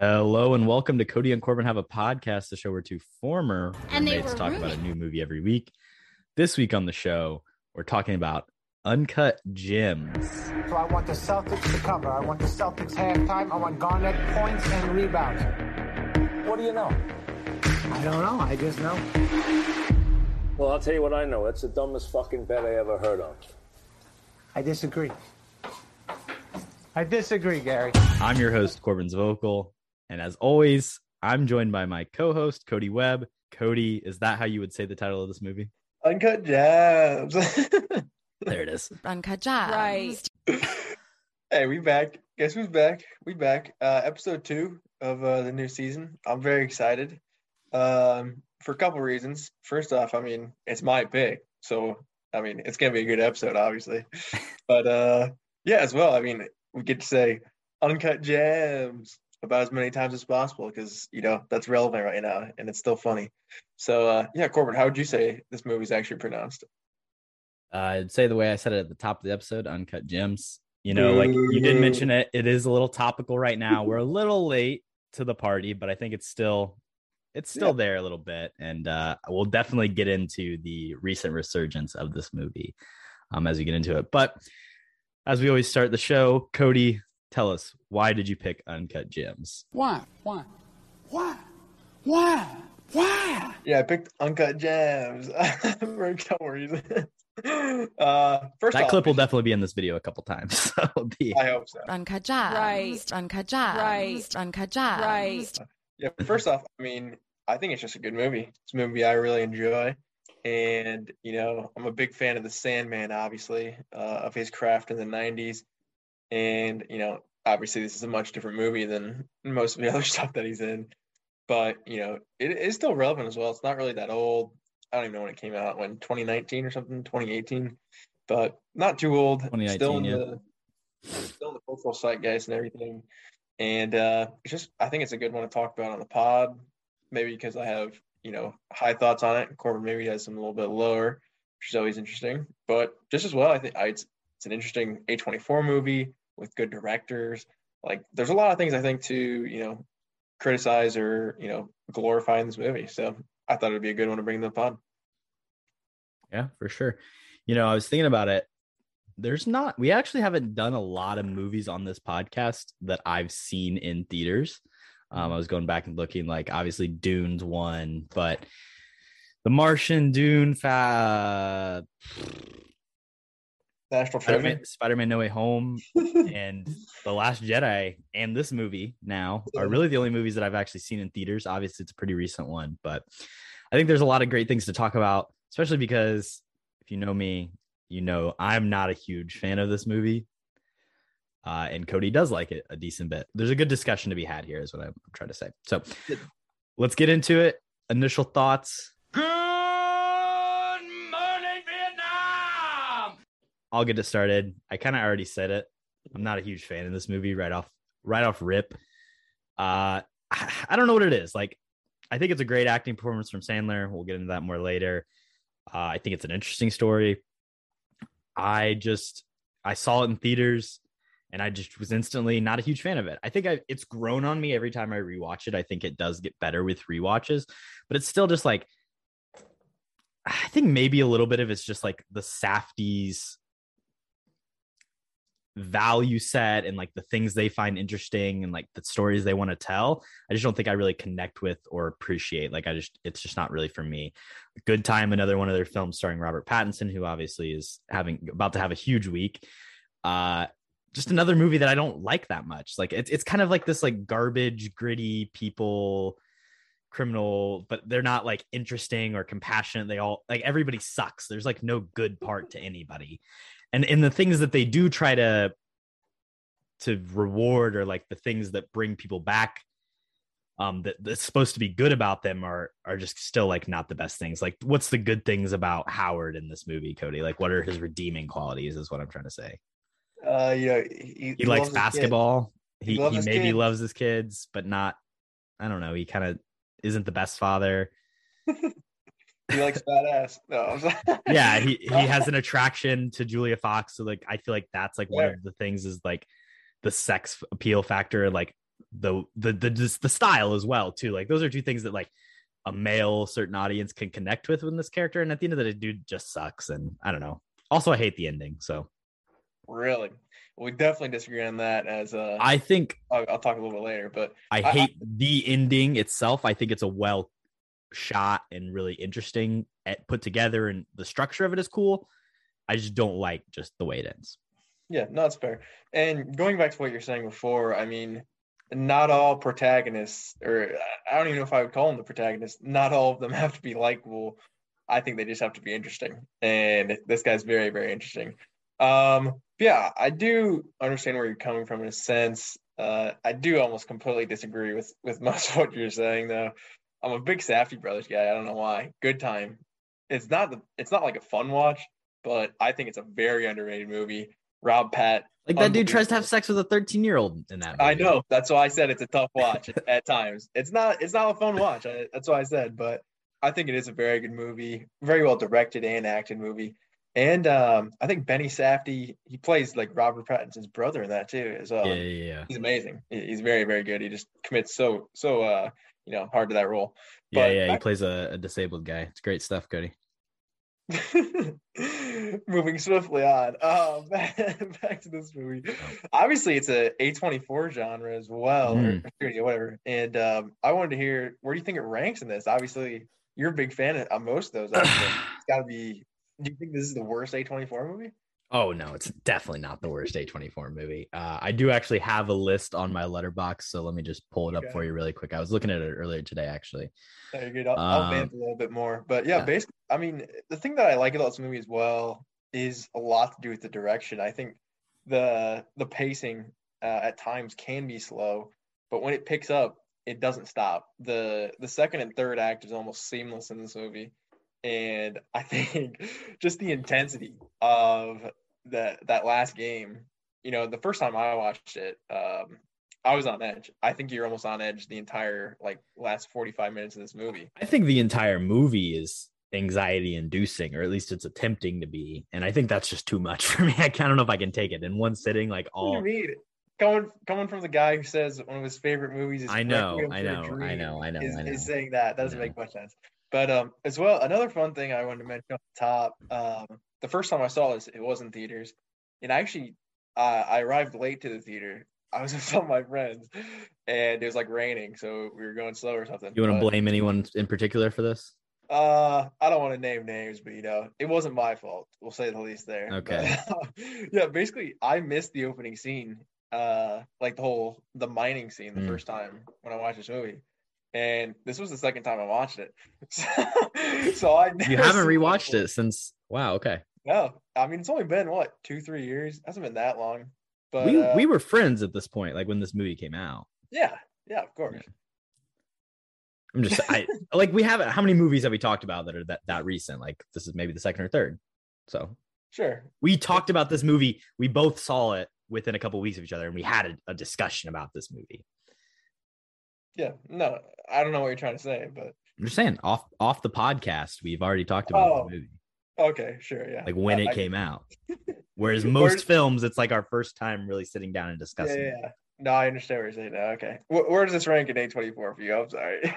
Hello and welcome to Cody and Corbin Have a Podcast, the show where two former roommates talk about a new movie every week. This week on the show, we're talking about Uncut Gems. So I want the Celtics to cover. I want the Celtics halftime. I want Garnett points and rebounds. What do you know? I don't know. I just know. Well, I'll tell you what I know. That's the dumbest fucking bet I ever heard of. I disagree, Gary. I'm your host, Corbin's Vocal. And as always, I'm joined by my co-host, Cody Webb. Cody, is that how you would say the title of this movie? Uncut Gems. There it is. Uncut Gems. Right. Hey, we back. Guess who's back? We back. Episode 2 of the new season. I'm very excited for a couple reasons. First off, I mean, it's my pick. So, I mean, it's going to be a good episode, obviously. But, yeah, as well, I mean, we get to say Uncut Gems about as many times as possible because, you know, that's relevant right now and it's still funny. So, yeah, Corbin, how would you say this movie is actually pronounced? I'd say the way I said it at the top of the episode, Uncut Gems. You know, like you did mention it. It is a little topical right now. We're a little late to the party, but I think it's still there a little bit. And we'll definitely get into the recent resurgence of this movie as we get into it. But as we always start the show, Cody, tell us, why did you pick Uncut Gems? Why? Yeah, I picked Uncut Gems for a couple reasons. First off, clip will definitely be in this video a couple times. So I hope so. Uncut Gems. Right. Uncut Gems. Right. Uncut Gems. Right. Yeah, first off, I mean, I think it's just a good movie. It's a movie I really enjoy. And, you know, I'm a big fan of the Sandman, obviously, of his craft in the 90s. And, you know, obviously this is a much different movie than most of the other stuff that he's in. But, you know, it is still relevant as well. It's not really that old. I don't even know when it came out, when 2019 or something, 2018. But not too old. 2019, still in the cultural zeitgeist and everything. And it's just, I think it's a good one to talk about on the pod, maybe because I have, you know, high thoughts on it. Corbin maybe has some a little bit lower, which is always interesting. But just as well, I think it's an interesting A24 movie with good directors. Like, there's a lot of things I think to, you know, criticize or, you know, glorify in this movie. So I thought it'd be a good one to bring to the pod. Yeah, for sure. You know, I was thinking about it. We actually haven't done a lot of movies on this podcast that I've seen in theaters. I was going back and looking, like, obviously Dune's one, but The Martian, Dune, National Spider-Man No Way Home, and The Last Jedi, and this movie now are really the only movies that I've actually seen in theaters. Obviously, it's a pretty recent one, but I think there's a lot of great things to talk about, especially because if you know me, you know I'm not a huge fan of this movie. And Cody does like it a decent bit. There's a good discussion to be had here is what I'm trying to say. So let's get into it. Initial thoughts. Good morning, Vietnam! I'll get it started. I kind of already said it. I'm not a huge fan of this movie right off rip. I don't know what it is. Like, I think it's a great acting performance from Sandler. We'll get into that more later. I think it's an interesting story. I saw it in theaters. And I just was instantly not a huge fan of it. I think it's grown on me every time I rewatch it. I think it does get better with rewatches, but it's still just like, I think maybe a little bit of it's just like the Safdie's value set and like the things they find interesting and like the stories they want to tell. I just don't think I really connect with or appreciate. Like it's just not really for me. Good Time, another one of their films starring Robert Pattinson, who obviously is about to have a huge week. Just another movie that I don't like that much. Like it's kind of like this like garbage, gritty people, criminal, but they're not like interesting or compassionate. They all like everybody sucks. There's like no good part to anybody. And the things that they do try to reward or like the things that bring people back that's supposed to be good about them are just still like not the best things. Like what's the good things about Howard in this movie, Cody? Like what are his redeeming qualities is what I'm trying to say. You know, he likes basketball. He maybe loves his kids, but not. I don't know. He kind of isn't the best father. He likes badass. No, yeah, he has an attraction to Julia Fox. So like, I feel like that's like one of the things is like the sex appeal factor. Like the style as well too. Like those are two things that like a male certain audience can connect with in this character. And at the end of the day, dude just sucks. And I don't know. Also, I hate the ending. So really, we definitely disagree on that. As I think I'll talk a little bit later, but I hate the ending itself. I think it's a well shot and really interesting put together, and the structure of it is cool. I just don't like just the way it ends. Yeah, no, it's fair. And going back to what you're saying before, I mean, not all protagonists, or I don't even know if I would call them the protagonists, not all of them have to be likable. I think they just have to be interesting. And this guy's very, very interesting. Yeah, I do understand where you're coming from in a sense. I do almost completely disagree with most of what you're saying, though. I'm a big Safdie Brothers guy. I don't know why. Good Time. It's not like a fun watch, but I think it's a very underrated movie. Rob Pat. Like that dude tries to have sex with a 13-year-old in that movie. I know. That's why I said it's a tough watch at times. It's not a fun watch. That's why I said, but I think it is a very good movie, very well directed and acted movie. And I think Benny Safdie, he plays like Robert Pattinson's brother in that too as well. Yeah. He's amazing. He's very, very good. He just commits so hard to that role. But yeah. He plays a disabled guy. It's great stuff, Cody. Moving swiftly on, back to this movie. Obviously, it's a A24 genre as well, or whatever. And I wanted to hear, where do you think it ranks in this? Obviously, you're a big fan of most of those. It's got to be. Do you think this is the worst A24 movie? Oh no, it's definitely not the worst A24 movie. I do actually have a list on my Letterboxd, so let me just pull it up for you really quick. I was looking at it earlier today, actually. Very good. I'll vamp a little bit more, but yeah, basically, I mean, the thing that I like about this movie as well is a lot to do with the direction. I think the pacing at times can be slow, but when it picks up, it doesn't stop. The second and third act is almost seamless in this movie. And I think just the intensity of that last game, you know, the first time I watched it, I was on edge. I think you're almost on edge the entire last 45 minutes of this movie. I think the entire movie is anxiety inducing, or at least it's attempting to be. And I think that's just too much for me. I don't know if I can take it in one sitting, all. Coming from the guy who says one of his favorite movies is I know. Is saying that doesn't make much sense. But as well, another fun thing I wanted to mention off the top, the first time I saw this, it was in theaters. And actually, I arrived late to the theater. I was with some of my friends, and it was raining, so we were going slow or something. You want to blame anyone in particular for this? I don't want to name names, but, it wasn't my fault. We'll say the least there. Okay. But, yeah, basically, I missed the opening scene, the mining scene the first time when I watched this movie. And this was the second time I watched it. So I never. You haven't rewatched it since. Wow. Okay. No, I mean, it's only been 2-3 years. It hasn't been that long. But we were friends at this point, when this movie came out. Yeah. Yeah. Of course. Yeah. I'm just we haven't. How many movies have we talked about that are that recent? This is maybe the second or third. So sure. We talked about this movie. We both saw it within a couple weeks of each other, and we had a discussion about this movie. Yeah, no, I don't know what you're trying to say, but I'm just saying off the podcast, we've already talked about the movie. Okay, sure, yeah. It came out. Whereas most films, it's our first time really sitting down and discussing. Yeah. It. No, I understand what you're saying now. Okay, where does this rank in A24 for you? I'm sorry.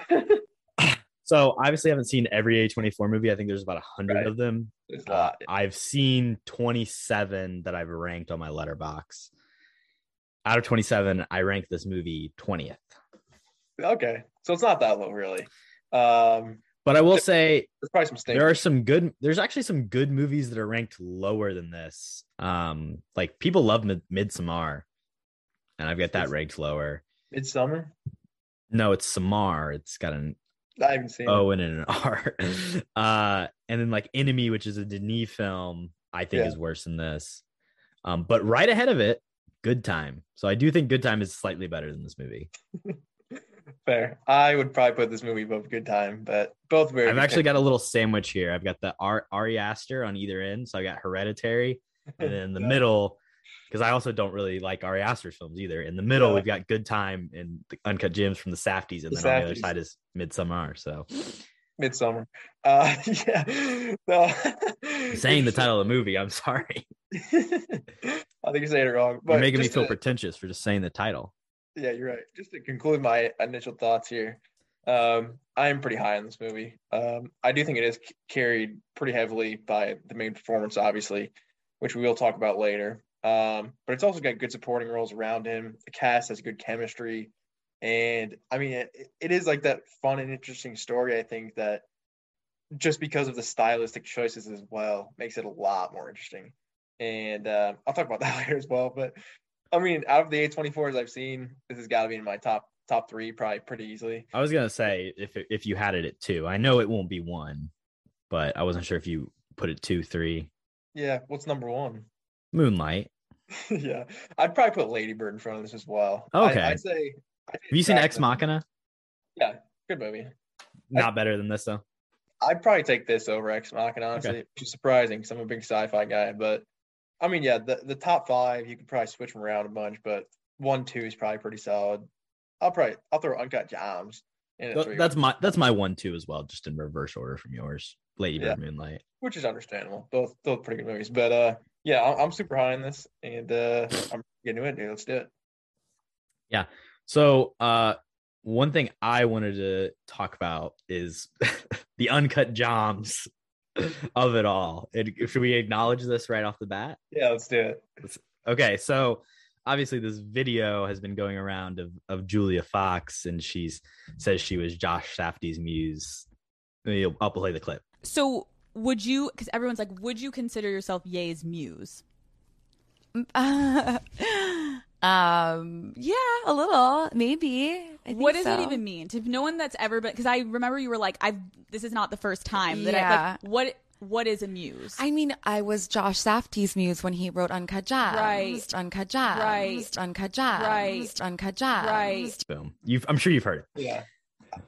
So obviously, I haven't seen every A24 movie. I think there's about 100 of them. There's a lot. I've seen 27 that I've ranked on my Letterboxd. Out of 27, I ranked this movie 20th. Okay, so it's not that low, really. But I will say there's probably some mistakes. There's actually some good movies that are ranked lower than this. People love Midsommar, and I've got that ranked lower. Midsommar? No, it's Samar. It's got an O and an R. And then Enemy, which is a Denis film, I think is worse than this. But right ahead of it, Good Time. So I do think Good Time is slightly better than this movie. Fair. I would probably put this movie above Good Time, but both very. I've actually got a little sandwich here. I've got the Ari Aster on either end, so I got Hereditary, and then in the middle, because I also don't really like Ari Aster's films either. In the middle, we've got Good Time and the Uncut Gems from the Safdies, and then on the other side is Midsommar. So, Midsommar. Saying the title of the movie. I'm sorry. I think you're saying it wrong. But you're making me feel pretentious for just saying the title. Yeah, you're right. Just to conclude my initial thoughts here, I am pretty high on this movie. I do think it is carried pretty heavily by the main performance, obviously, which we will talk about later. But it's also got good supporting roles around him. The cast has good chemistry. And, I mean, it is like that fun and interesting story, I think, that just because of the stylistic choices as well makes it a lot more interesting. And I'll talk about that later as well. But, I mean, out of the A24s I've seen, this has got to be in my top three probably pretty easily. I was going to say if you had it at two. I know it won't be one, but I wasn't sure if you put it 2, 3. Yeah, what's number one? Moonlight. Yeah, I'd probably put Lady Bird in front of this as well. Okay. I'd say... Have you seen Ex Machina? Yeah, good movie. Not better than this, though. I'd probably take this over Ex Machina, honestly, okay. Which is surprising because I'm a big sci-fi guy. But, I mean, yeah, the top five, you could probably switch them around a bunch, but 1, 2 is probably pretty solid. I'll throw Uncut Gems in at 3. That's my 1, 2 as well, just in reverse order from yours. Lady Bird, Moonlight. Which is understandable. Both pretty good movies. But, yeah, I'm super high on this, and I'm getting into it, dude. Let's do it. Yeah. So one thing I wanted to talk about is the Uncut Gems of it all. Should we acknowledge this right off the bat? Yeah, let's do it. Okay, so obviously this video has been going around of Julia Fox, and she says she was Josh Safdie's muse. I'll play the clip. So because everyone's like, would you consider yourself Ye's muse? Yeah, a little, maybe. What does it even mean to no one that's ever been? Because I remember you were like, this is not the first time that I've like, what is a muse? I mean, I was Josh Safdie's muse when he wrote Uncut Gems. Right. Uncut Gems. Right. Uncut Gems. Right. Uncut Gems. Right. Boom. I'm sure you've heard it. Yeah.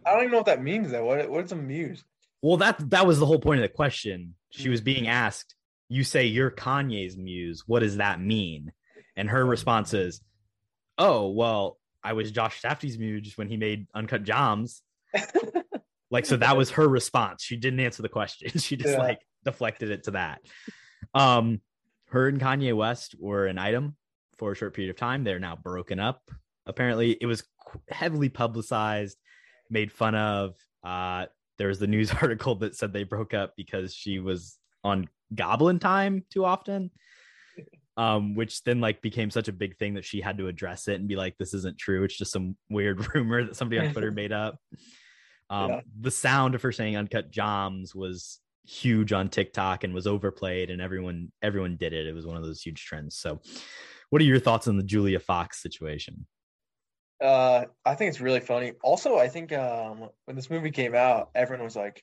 I don't even know what that means, though. What's a muse? Well, that was the whole point of the question. She was being asked, you say you're Kanye's muse. What does that mean? And her response is, oh, well, I was Josh Safdie's muse when he made Uncut Gems. Like, so that was her response. She didn't answer the question. She just like deflected it to that. Her and Kanye West were an item for a short period of time. They're now broken up. Apparently it was heavily publicized, made fun of. There was the news article that said they broke up because she was on Goblin Time too often. Which then like became such a big thing that she had to address it and be like, this isn't true. It's just some weird rumor that somebody on Twitter made up. The sound of her saying Uncut Gems was huge on TikTok and was overplayed, and everyone did it. It was one of those huge trends. So what are your thoughts on the Julia Fox situation? I think it's really funny. Also, I think when this movie came out, everyone was like,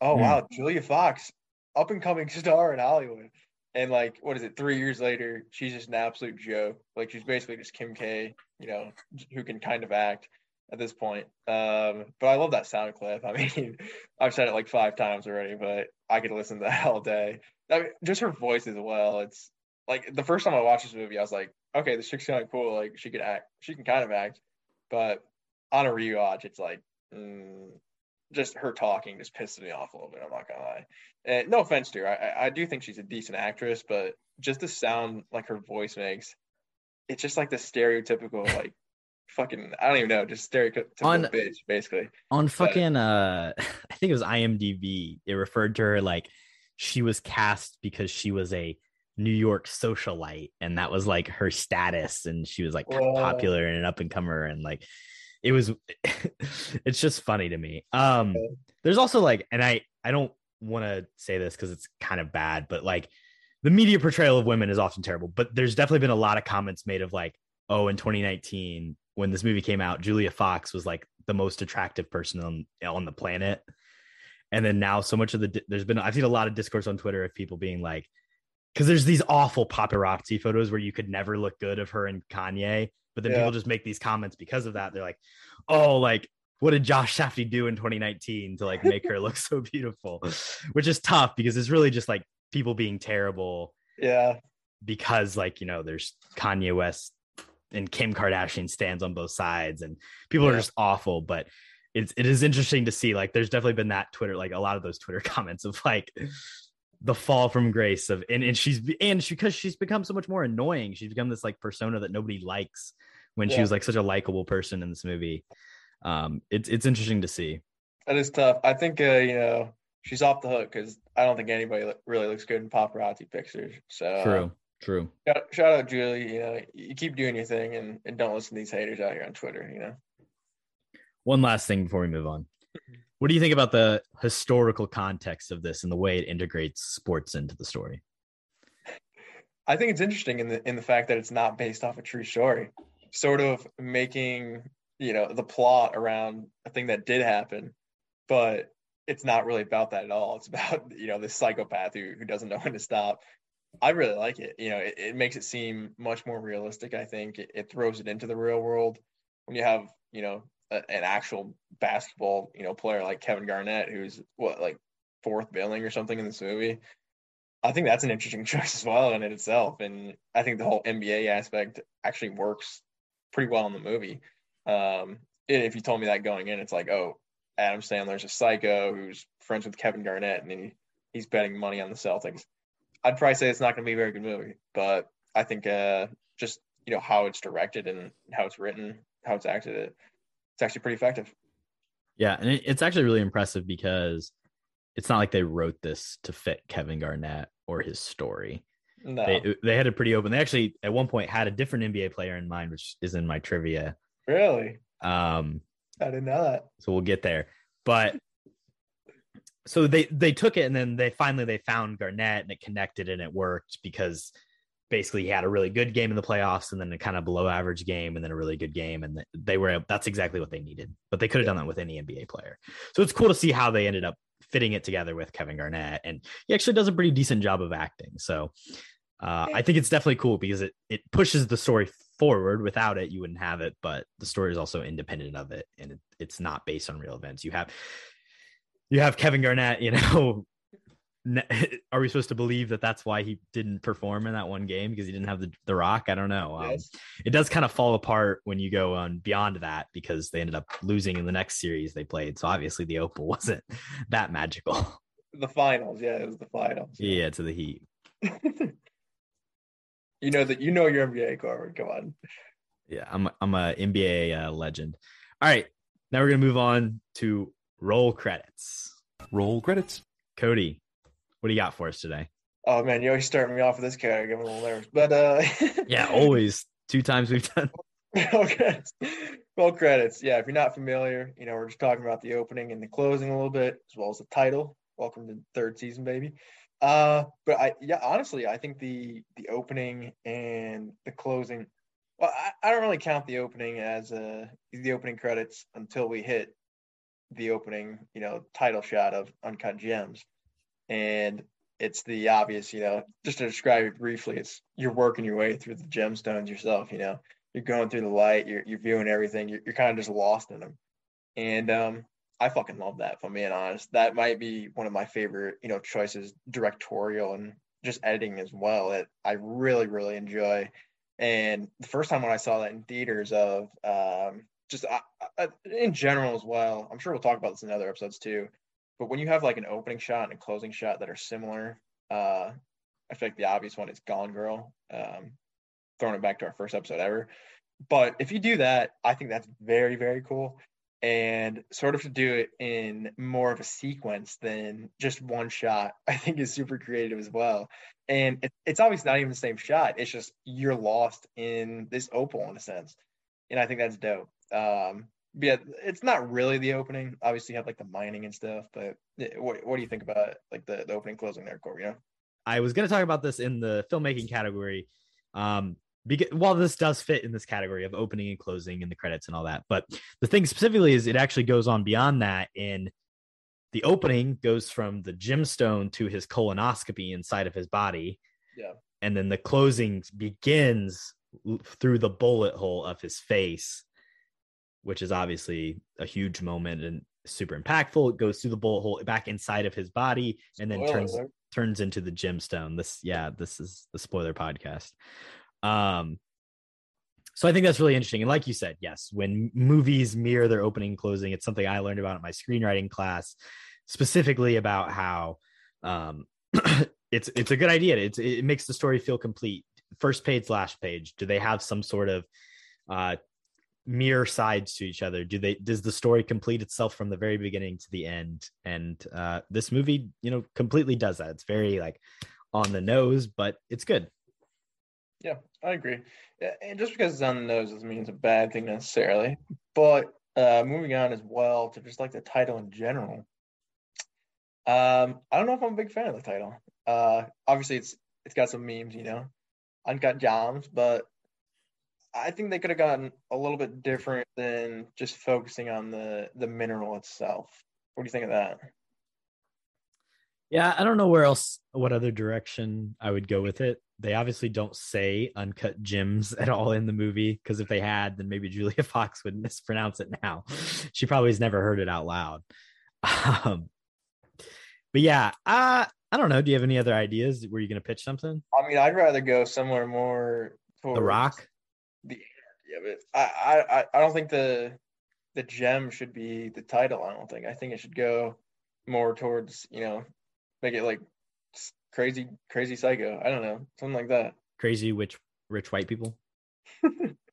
oh, wow, Julia Fox, up and coming star in Hollywood. And, like, what is it, 3 years later, she's just an absolute joke. Like, she's basically just Kim K, you know, who can kind of act at this point. But I love that sound clip. I mean, I've said it, like, 5 times already, but I could listen to that all day. I mean, just her voice as well. It's, like, the first time I watched this movie, I was like, okay, this chick's kind of cool. Like, she could act. She can kind of act. But on a rewatch, it's like, just her talking just pisses me off a little bit. I'm not gonna lie. And no offense to her, I do think she's a decent actress, but just the sound like her voice makes, it's just like the stereotypical like fucking I don't even know, just stereotypical bitch basically. On fucking I think it was IMDb. It referred to her like she was cast because she was a New York socialite, and that was like her status, and she was like popular and an up and comer, and like. It's just funny to me. There's also like, and I don't want to say this because it's kind of bad, but like the media portrayal of women is often terrible, but there's definitely been a lot of comments made of like, oh, in 2019, when this movie came out, Julia Fox was like the most attractive person on the planet. And then now so much of I've seen a lot of discourse on Twitter of people being like, because there's these awful paparazzi photos where you could never look good of her and Kanye. But then people just make these comments because of that. They're like, oh, like, what did Josh Safdie do in 2019 to like make her look so beautiful? Which is tough because it's really just like people being terrible. Yeah. Because like, you know, there's Kanye West and Kim Kardashian stands on both sides and people are just awful. But it is interesting to see, like, there's definitely been that Twitter, like a lot of those Twitter comments of like the fall from grace of, and she's, because she's become so much more annoying. She's become this like persona that nobody likes. when she was like such a likable person in this movie. It's interesting to see. That is tough. I think she's off the hook because I don't think anybody really looks good in paparazzi pictures. So true. Shout out Julie. You know, you keep doing your thing and don't listen to these haters out here on Twitter. You know. One last thing before we move on. What do you think about the historical context of this and the way it integrates sports into the story? I think it's interesting in the fact that it's not based off a true story, sort of making, you know, the plot around a thing that did happen, but it's not really about that at all. It's about, you know, this psychopath who doesn't know when to stop. I really like it. You know, it makes it seem much more realistic. I think it throws it into the real world when you have, you know, an actual basketball, you know, player like Kevin Garnett, who's like fourth billing or something in this movie. I think that's an interesting choice as well in it itself. And I think the whole NBA aspect actually works pretty well in the movie. And if you told me that going in, it's like, oh, Adam Sandler's a psycho who's friends with Kevin Garnett and he's betting money on the Celtics. I'd probably say it's not going to be a very good movie, but I think just, you know, how it's directed and how it's written, how it's acted, it's actually pretty effective. Yeah, and it's actually really impressive because it's not like they wrote this to fit Kevin Garnett or his story. No. They had it pretty open. They actually, at one point, had a different NBA player in mind, which is in my trivia. Really? I didn't know that. So we'll get there. But so they took it, and then they finally found Garnett, and it connected, and it worked because basically he had a really good game in the playoffs, and then a kind of below average game, and then a really good game, and that's exactly what they needed. But they could have done that with any NBA player. So it's cool to see how they ended up fitting it together with Kevin Garnett, and he actually does a pretty decent job of acting. So I think it's definitely cool because it pushes the story forward. Without it, you wouldn't have it, but the story is also independent of it, and it's not based on real events. You have Kevin Garnett, you know, are we supposed to believe that that's why he didn't perform in that one game because he didn't have the rock? I don't know. Yes. It does kind of fall apart when you go on beyond that because they ended up losing in the next series they played. So obviously the Opal wasn't that magical. The finals. Yeah, it was the finals. Yeah to the Heat. You know that, you know, your NBA, Carver. Come on. Yeah, I'm a NBA legend. All right. Now we're going to move on to roll credits. Roll credits. Cody, what do you got for us today? Oh man, you always start me off with this guy. I give him a little nervous, but yeah, always. 2 times we've done. Roll credits. Yeah, if you're not familiar, you know, we're just talking about the opening and the closing a little bit, as well as the title. Welcome to the 3rd season, baby. But honestly, I think the opening and the closing. Well, I don't really count the opening as the opening credits until we hit the opening, you know, title shot of Uncut Gems. And it's the obvious, you know, just to describe it briefly, it's you're working your way through the gemstones yourself, you know, you're going through the light, you're viewing everything, you're kind of just lost in them. And I fucking love that, if I'm being honest. That might be one of my favorite, you know, choices, directorial and just editing as well, that I really, really enjoy. And the first time when I saw that in theaters of just in general as well, I'm sure we'll talk about this in other episodes too, but when you have like an opening shot and a closing shot that are similar, I feel like the obvious one is Gone Girl, throwing it back to our first episode ever. But if you do that, I think that's very, very cool. And sort of to do it in more of a sequence than just one shot, I think is super creative as well. And it's obviously not even the same shot. It's just you're lost in this opal in a sense. And I think that's dope. Yeah, it's not really the opening. Obviously, you have like the mining and stuff, but what do you think about like the opening, closing there, Corby? You know? I was going to talk about this in the filmmaking category. Because while this does fit in this category of opening and closing and the credits and all that, but the thing specifically is it actually goes on beyond that. In the opening goes from the gemstone to his colonoscopy inside of his body. Yeah. And then the closing begins through the bullet hole of his face, which is obviously a huge moment and super impactful. It goes through the bullet hole back inside of his body and then turns into the gemstone. This is the spoiler podcast. So I think that's really interesting. And like you said, yes, when movies mirror their opening and closing, it's something I learned about in my screenwriting class, specifically about how it's a good idea. It makes the story feel complete. First page, last page. Do they have some sort of mirror sides to each other. Does the story complete itself from the very beginning to the end? And this movie, completely does that. It's very on the nose, but it's good. Yeah, I agree. And just because it's on the nose doesn't mean it's a bad thing necessarily. But moving on as well to just the title in general. I don't know if I'm a big fan of the title. Obviously, it's got some memes, Uncut Gems, but I think they could have gotten a little bit different than just focusing on the mineral itself. What do you think of that? Yeah, I don't know what other direction I would go with it. They obviously don't say Uncut Gems at all in the movie, because if they had, then maybe Julia Fox would mispronounce it now. She probably has never heard it out loud. But yeah, I don't know. Do you have any other ideas? Were you going to pitch something? I mean, I'd rather go somewhere more towards The Rock. The idea of it. I don't think the gem should be the title. I think it should go more towards make it crazy psycho. I don't know, something like that. Crazy rich white people.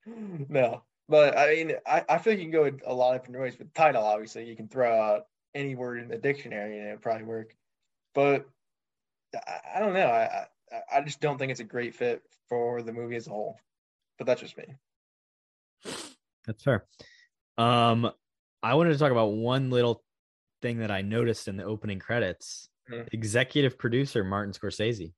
No, but I mean, I feel like you can go with a lot of different ways with the title. Obviously, you can throw out any word in the dictionary and it would probably work. But I don't know. I just don't think it's a great fit for the movie as a whole. But that's just me. That's fair. I wanted to talk about one little thing that I noticed in the opening credits. Mm-hmm. Executive producer Martin Scorsese.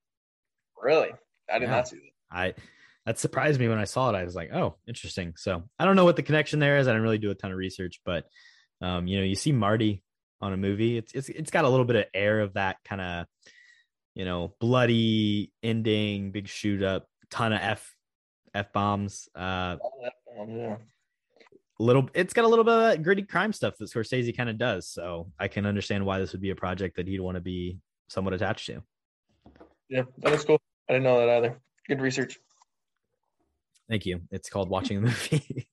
Really? I did not see that. That surprised me when I saw it. I was like, oh, interesting. So I don't know what the connection there is. I didn't really do a ton of research, but you see Marty on a movie. It's got a little bit of air of that kind of bloody ending, big shoot up, ton of F-bombs. It's got a little bit of that gritty crime stuff that Scorsese kind of does, so I can understand why this would be a project that he'd want to be somewhat attached to. Yeah, that was cool. I didn't know that either. Good research. Thank you. It's called watching a movie.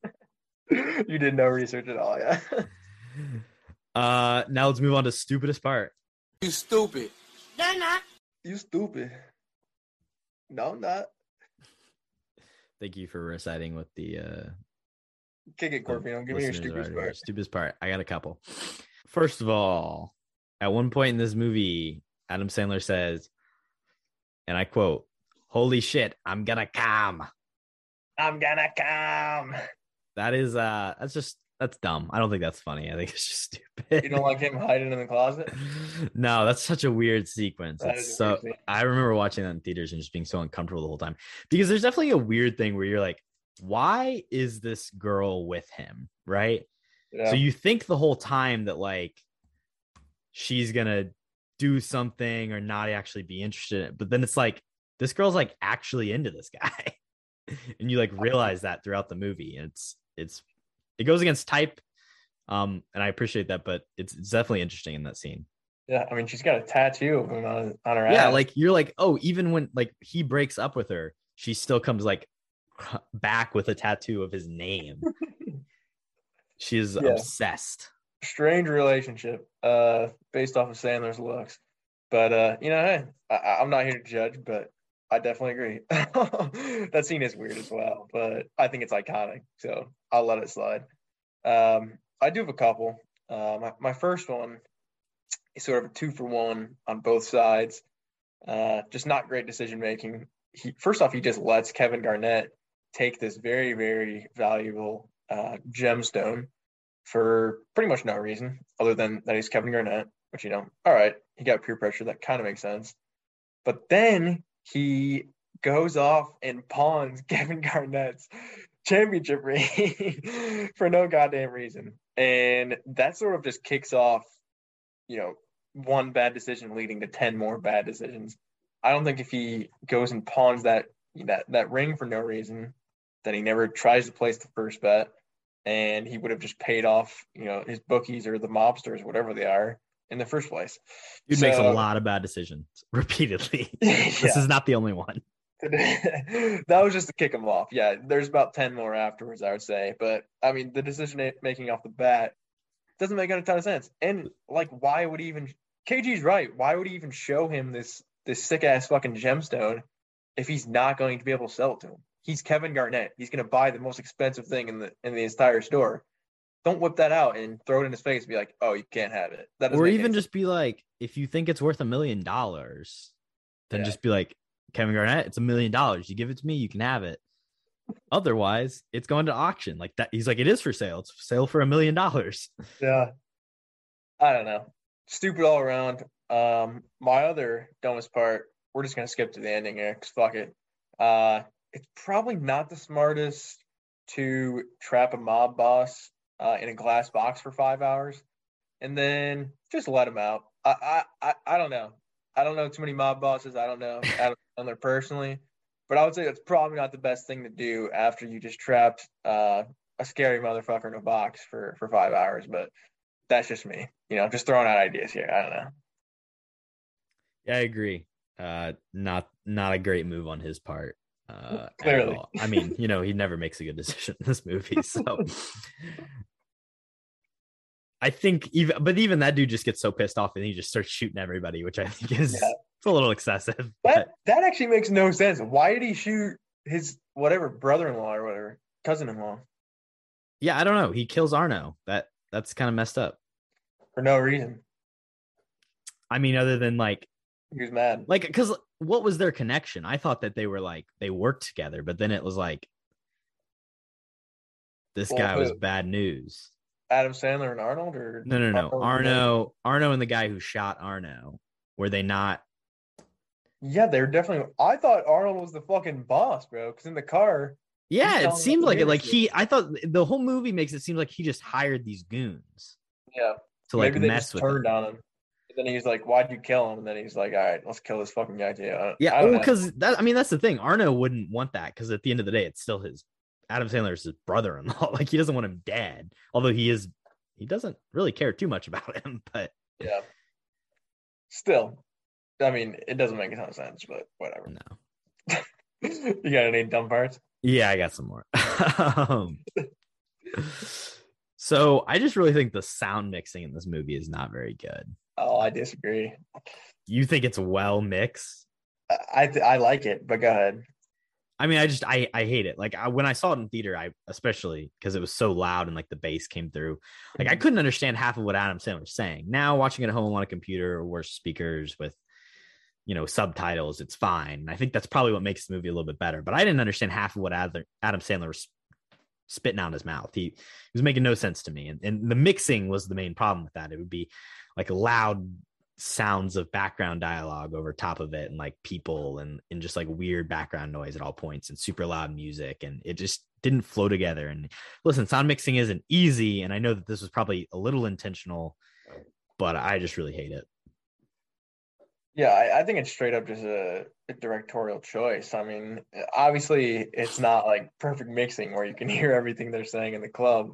You did no research at all, yeah. Now let's move on to stupidest part. You stupid. They're not. You stupid. No, I'm not. Thank you for reciting with the kick it, Corpino. Give me your stupidest part. I got a couple. First of all, at one point in this movie, Adam Sandler says, and I quote, "Holy shit, I'm gonna come. I'm gonna come." That is that's dumb. I don't think that's funny. I think it's just stupid. You don't like him hiding in the closet? No, that's such a weird sequence. I remember watching that in theaters and just being so uncomfortable the whole time, because there's definitely a weird thing where you're like, why is this girl with him? Right? Yeah. So you think the whole time that she's going to do something or not actually be interested in it. But then it's this girl's actually into this guy. And you realize that throughout the movie. It goes against type, and I appreciate that, but it's definitely interesting in that scene. Yeah, I mean, she's got a tattoo on her ass. Yeah, you're oh, even when he breaks up with her, she still comes back with a tattoo of his name. She is obsessed. Strange relationship, based off of Sandler's looks. But hey, I'm not here to judge, but I definitely agree. That scene is weird as well, but I think it's iconic, so I'll let it slide. I do have a couple. My first one is sort of a 2-for-1 on both sides. Just not great decision making. First off, he just lets Kevin Garnett take this very, very valuable gemstone for pretty much no reason other than that he's Kevin Garnett, which, all right, he got peer pressure. That kind of makes sense. But then he goes off and pawns Kevin Garnett's championship ring for no goddamn reason. And that sort of just kicks off, one bad decision leading to 10 more bad decisions. I don't think if he goes and pawns that ring for no reason, then he never tries to place the first bet, and he would have just paid off, his bookies or the mobsters, whatever they are, in the first place. Dude makes a lot of bad decisions repeatedly. This is not the only one. That was just to kick him off. Yeah, there's about 10 more afterwards, I would say. But I mean, the decision making off the bat doesn't make a ton of sense. And why would he even? KG's right. Why would he even show him this sick ass fucking gemstone if he's not going to be able to sell it to him? he's Kevin Garnett. He's going to buy the most expensive thing in the entire store. Don't whip that out and throw it in his face and be like, oh, you can't have it. That or even just be like, if you think it's worth $1 million, then just be like, Kevin Garnett, it's $1 million. You give it to me, you can have it. Otherwise, it's going to auction like that. He's like, it is for sale. It's for sale for $1 million. Yeah. I don't know. Stupid all around. My other dumbest part, we're just going to skip to the ending here because fuck it. It's probably not the smartest to trap a mob boss in a glass box for 5 hours and then just let him out. I don't know. I don't know too many mob bosses. I don't know Adam Sandler personally, but I would say that's probably not the best thing to do after you just trapped a scary motherfucker in a box for 5 hours. But that's just me, you know, just throwing out ideas here. I don't know. Yeah, I agree. Not a great move on his part. Clearly. I mean, you know, he never makes a good decision in this movie. So I think even that dude just gets so pissed off and he just starts shooting everybody, which I think is it's a little excessive. That actually makes no sense. Why did he shoot his whatever brother-in-law or whatever cousin-in-law? Yeah, I don't know. He kills Arno. That's kind of messed up for no reason. I mean, other than like he was mad, like because what was their connection? I thought that they were like they worked together, but then it was like this guy was bad news. Adam Sandler and Arnold, or no, Arno and the guy who shot Arno. Were they not? Yeah, they were definitely. I thought Arnold was the fucking boss, bro. Because in the car, yeah, it seemed like it. Like he, I thought the whole movie makes it seem like he just hired these goons. Yeah, to like maybe they mess just with turned him. On him. Then he's like, why'd you kill him? And then he's like, all right, let's kill this fucking guy too. I don't know. Because that, I mean, that's the thing. Arno wouldn't want that because at the end of the day, it's still his. Adam Sandler's his brother-in-law. Like he doesn't want him dead. Although he doesn't really care too much about him. But yeah, still, I mean, it doesn't make a ton of sense. But whatever. No, you got any dumb parts? Yeah, I got some more. So I just really think the sound mixing in this movie is not very good. Oh, I disagree. You think it's well mixed? I like it, but go ahead. I mean, I hate it. Like when I saw it in theater, I especially because it was so loud and like the bass came through. Like I couldn't understand half of what Adam Sandler was saying. Now watching it at home on a computer or worse speakers with, you know, subtitles, it's fine. And I think that's probably what makes the movie a little bit better. But I didn't understand half of what Adam Sandler was spitting out his mouth. He was making no sense to me. And the mixing was the main problem with that. It would be like loud sounds of background dialogue over top of it and like people and just like weird background noise at all points and super loud music. And it just didn't flow together. And listen, sound mixing isn't easy. And I know that this was probably a little intentional, but I just really hate it. Yeah, I think it's straight up just a directorial choice. I mean, obviously it's not like perfect mixing where you can hear everything they're saying in the club.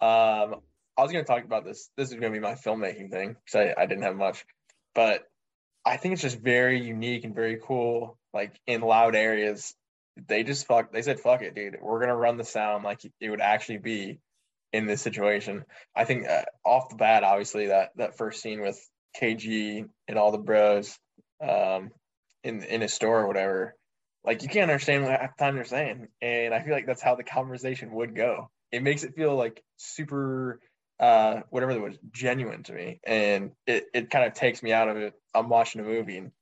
I was going to talk about this. This is going to be my filmmaking thing because I didn't have much. But I think it's just very unique and very cool. Like in loud areas, they said, fuck it, dude. We're going to run the sound like it would actually be in this situation. I think off the bat, obviously, that first scene with KG and all the bros in a store or whatever, like you can't understand what half the time they're saying. And I feel like that's how the conversation would go. It makes it feel like super whatever that was, genuine to me. And it kind of takes me out of it. I'm watching a movie and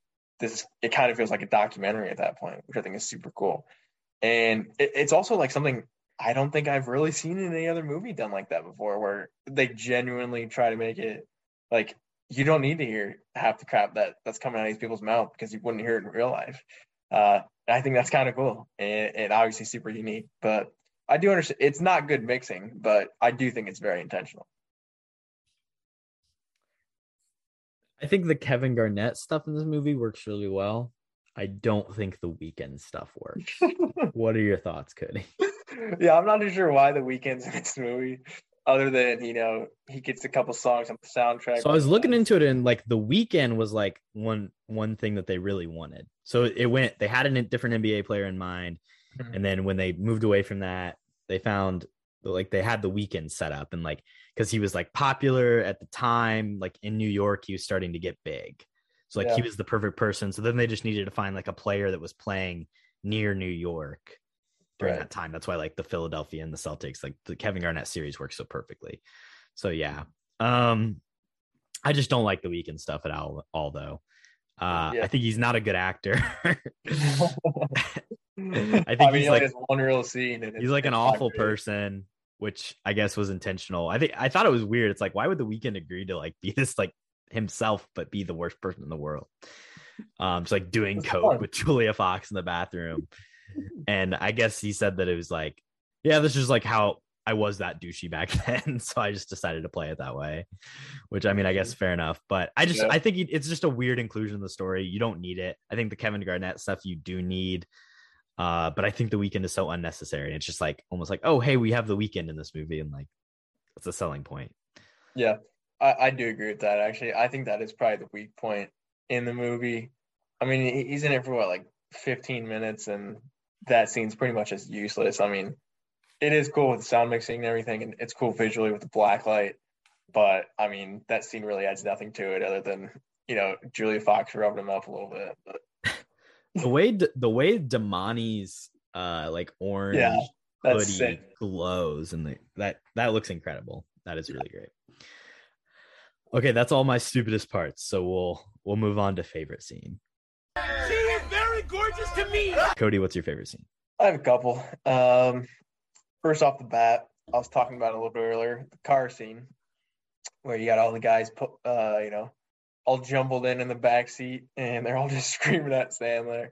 it kind of feels like a documentary at that point, which I think is super cool. And it's also like something I don't think I've really seen in any other movie done like that before, where they genuinely try to make it like, you don't need to hear half the crap that's coming out of these people's mouth because you wouldn't hear it in real life. I think that's kind of cool and obviously super unique, but I do understand it's not good mixing, but I do think it's very intentional. I think the Kevin Garnett stuff in this movie works really well. I don't think the Weeknd stuff works. What are your thoughts, Cody? Yeah, I'm not too sure why the Weeknd's in this movie. Other than, you know, he gets a couple songs on the soundtrack. So I was looking into it, and like The Weeknd was like one thing that they really wanted. So it went. They had a different NBA player in mind, and then when they moved away from that, they found like they had The Weeknd set up, and like because he was like popular at the time, like in New York, he was starting to get big. So like he was the perfect person. So then they just needed to find like a player that was playing near New York during that time. That's why like the Philadelphia and the Celtics, like the Kevin Garnett series works so perfectly. So yeah. I just don't like the Weeknd stuff at all, although I think he's not a good actor. I think he's like one real scene, and he's like an awful person, which I guess was intentional. I thought it was weird. It's like, why would the Weeknd agree to like be this like himself, but be the worst person in the world? It's like doing coke with Julia Fox in the bathroom. And I guess he said that it was like, yeah, this is like how I was that douchey back then. So I just decided to play it that way, which I mean, I guess fair enough, but I just, I think it's just a weird inclusion in the story. You don't need it. I think the Kevin Garnett stuff you do need, but I think the Weeknd is so unnecessary. It's just like, almost like, oh, hey, we have the Weeknd in this movie. And like, it's a selling point. Yeah. I do agree with that. Actually, I think that is probably the weak point in the movie. I mean, he's in it for what, like 15 minutes, and that scene's pretty much as useless. I mean, it is cool with the sound mixing and everything, and it's cool visually with the black light, but I mean, that scene really adds nothing to it other than, you know, Julia Fox rubbing him up a little bit. But the way Damani's like orange hoodie glows, and that looks incredible. That is really great. Okay, that's all my stupidest parts. So we'll move on to favorite scene. She is very gorgeous to me. Cody, what's your favorite scene? I have a couple. First off the bat, I was talking about it a little bit earlier, the car scene where you got all the guys, you know, all jumbled in the back seat, and they're all just screaming at Sandler.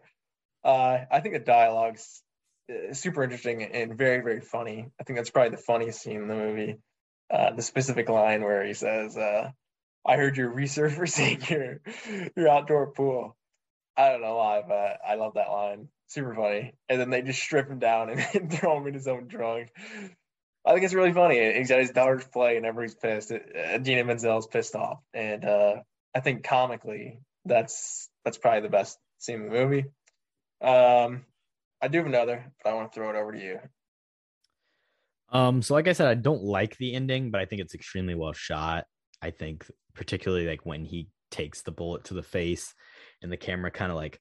I think the dialogue's super interesting and very, very funny. I think that's probably the funniest scene in the movie. The specific line where he says, "I heard you're resurfacing your outdoor pool." I don't know why, but I love that line. Super funny. And then they just strip him down and throw him in his own trunk. I think it's really funny. He's at his daughter's play, and everybody's pissed. Idina Menzel's pissed off, and I think comically, that's probably the best scene in the movie. I do have another, but I want to throw it over to you. So like I said, I don't like the ending, but I think it's extremely well shot. I think particularly like when he takes the bullet to the face and the camera kind of like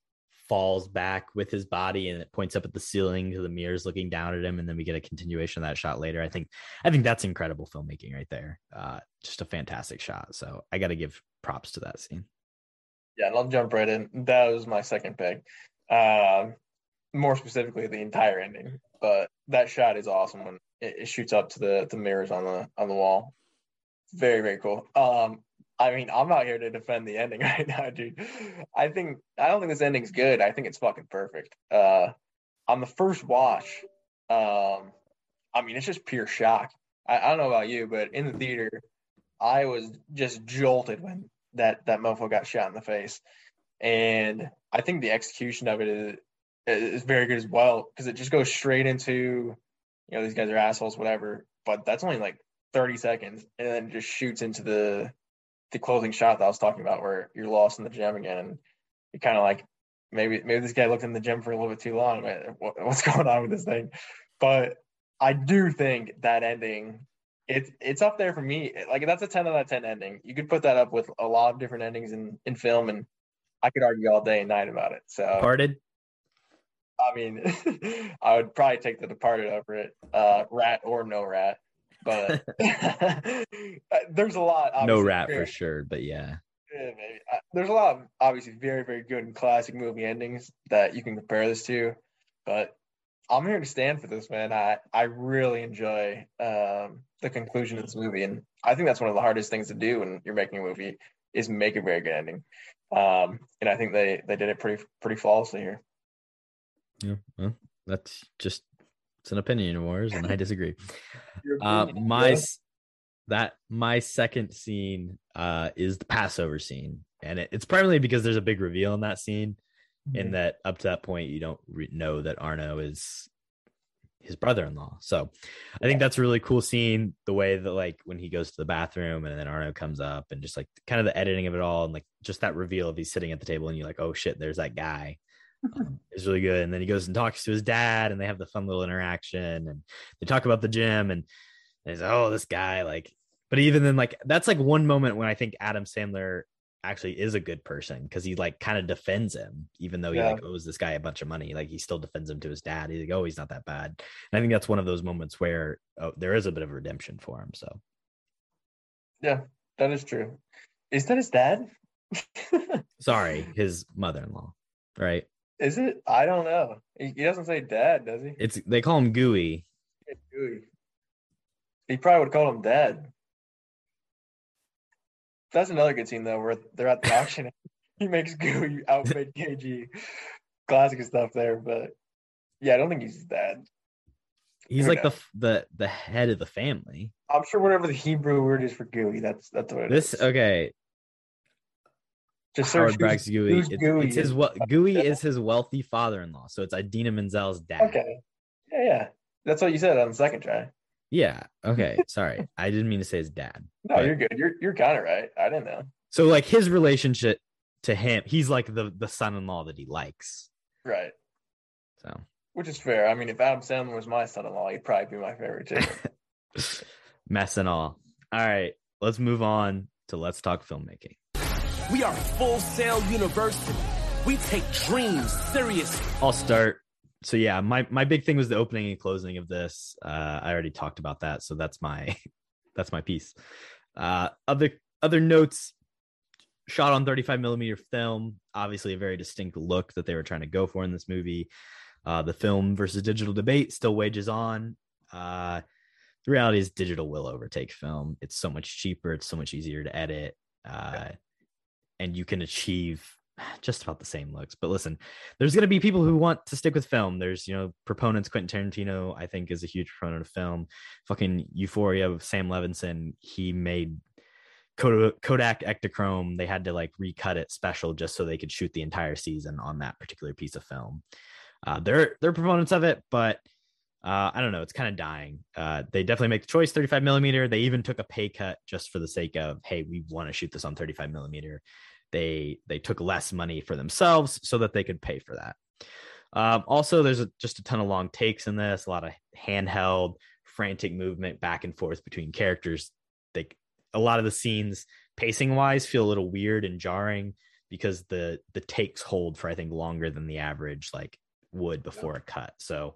falls back with his body and it points up at the ceiling to the mirrors looking down at him. And then we get a continuation of that shot later. I think that's incredible filmmaking right there. Just a fantastic shot. So I got to give props to that scene. Yeah, and I'll jump right in. That was my second pick. More specifically, the entire ending. But that shot is awesome when it shoots up to the mirrors on the wall. Very, very cool. I mean, I'm not here to defend the ending right now, dude. I don't think this ending's good. I think it's fucking perfect. On the first watch, I mean, it's just pure shock. I don't know about you, but in the theater, I was just jolted when that mofo got shot in the face. And I think the execution of it is very good as well, because it just goes straight into, you know, these guys are assholes, whatever, but that's only like 30 seconds, and then it just shoots into the closing shot that I was talking about where you're lost in the gym again. You're kind of like, maybe this guy looked in the gym for a little bit too long, man. What's going on with this thing? But I do think that ending, it's up there for me. Like, that's a 10 out of 10 ending. You could put that up with a lot of different endings in film, and I could argue all day and night about it. So Departed? I mean, I would probably take The Departed over it, Rat or No Rat, but there's a lot. No Rat for sure, but yeah maybe. There's a lot of obviously very, very good and classic movie endings that you can compare this to, but I'm here to stand for this, man. I really enjoy the conclusion of this movie, and I think that's one of the hardest things to do when you're making a movie is make a very good ending. And I think they did it pretty flawlessly here. Yeah, well, that's just, it's an opinion of ours, and I disagree. My second scene is the Passover scene, and it's primarily because there's a big reveal in that scene, in that up to that point you don't know that Arno is his brother-in-law. So I think that's a really cool scene, the way that like when he goes to the bathroom and then Arno comes up, and just like kind of the editing of it all, and like just that reveal of he's sitting at the table and you're like, oh shit, there's that guy. It's really good. And then he goes and talks to his dad, and they have the fun little interaction, and they talk about the gym, and he's like, oh, this guy, like, but even then, like, that's like one moment when I think Adam Sandler actually is a good person, because he like kind of defends him, even though he like owes this guy a bunch of money. Like, he still defends him to his dad. He's like, oh, he's not that bad. And I think that's one of those moments where there is a bit of redemption for him. So yeah, that is true. Is that his dad? Sorry, his mother-in-law, right? Is it? I don't know. He doesn't say dad, does he? It's, they call him Gooey. Yeah, Gooey. He probably would call him dad. That's another good scene, though, where they're at the auction. He makes Gooey outbid KG. Classic stuff there, but yeah, I don't think he's his dad. He's like the head of the family. I'm sure whatever the Hebrew word is for Gooey, that's what it is. Okay. Just search who's Gooey. Gooey. It's his Gooey is his wealthy father-in-law, so it's Idina Menzel's dad. Okay. Yeah. That's what you said on the second try. Yeah. Okay. Sorry, I didn't mean to say his dad. No, but... you're good. You're kind of right. I didn't know. So like his relationship to him, he's like the son-in-law that he likes. Right. So. Which is fair. I mean, if Adam Sandler was my son-in-law, he'd probably be my favorite too. Mess and all. All right, let's move on to Let's Talk Filmmaking. We are Full Sail University. We take dreams seriously. I'll start. So yeah, my big thing was the opening and closing of this. I already talked about that, so that's my piece. Other notes: shot on 35 millimeter film, obviously a very distinct look that they were trying to go for in this movie. The film versus digital debate still wages on. The reality is digital will overtake film. It's so much cheaper. It's so much easier to edit, and you can achieve just about the same looks. But listen, there's going to be people who want to stick with film. There's, proponents. Quentin Tarantino, I think, is a huge proponent of film. Fucking Euphoria with Sam Levinson, he made Kodak Ektachrome. They had to like recut it special just so they could shoot the entire season on that particular piece of film. They're proponents of it, but I don't know, it's kind of dying. They definitely make the choice 35 millimeter. They even took a pay cut just for the sake of, hey, we want to shoot this on 35 millimeter. They took less money for themselves so that they could pay for that. Also, there's just a ton of long takes in this, a lot of handheld, frantic movement back and forth between characters. A lot of the scenes, pacing-wise, feel a little weird and jarring because the takes hold for, I think, longer than the average would before a cut. So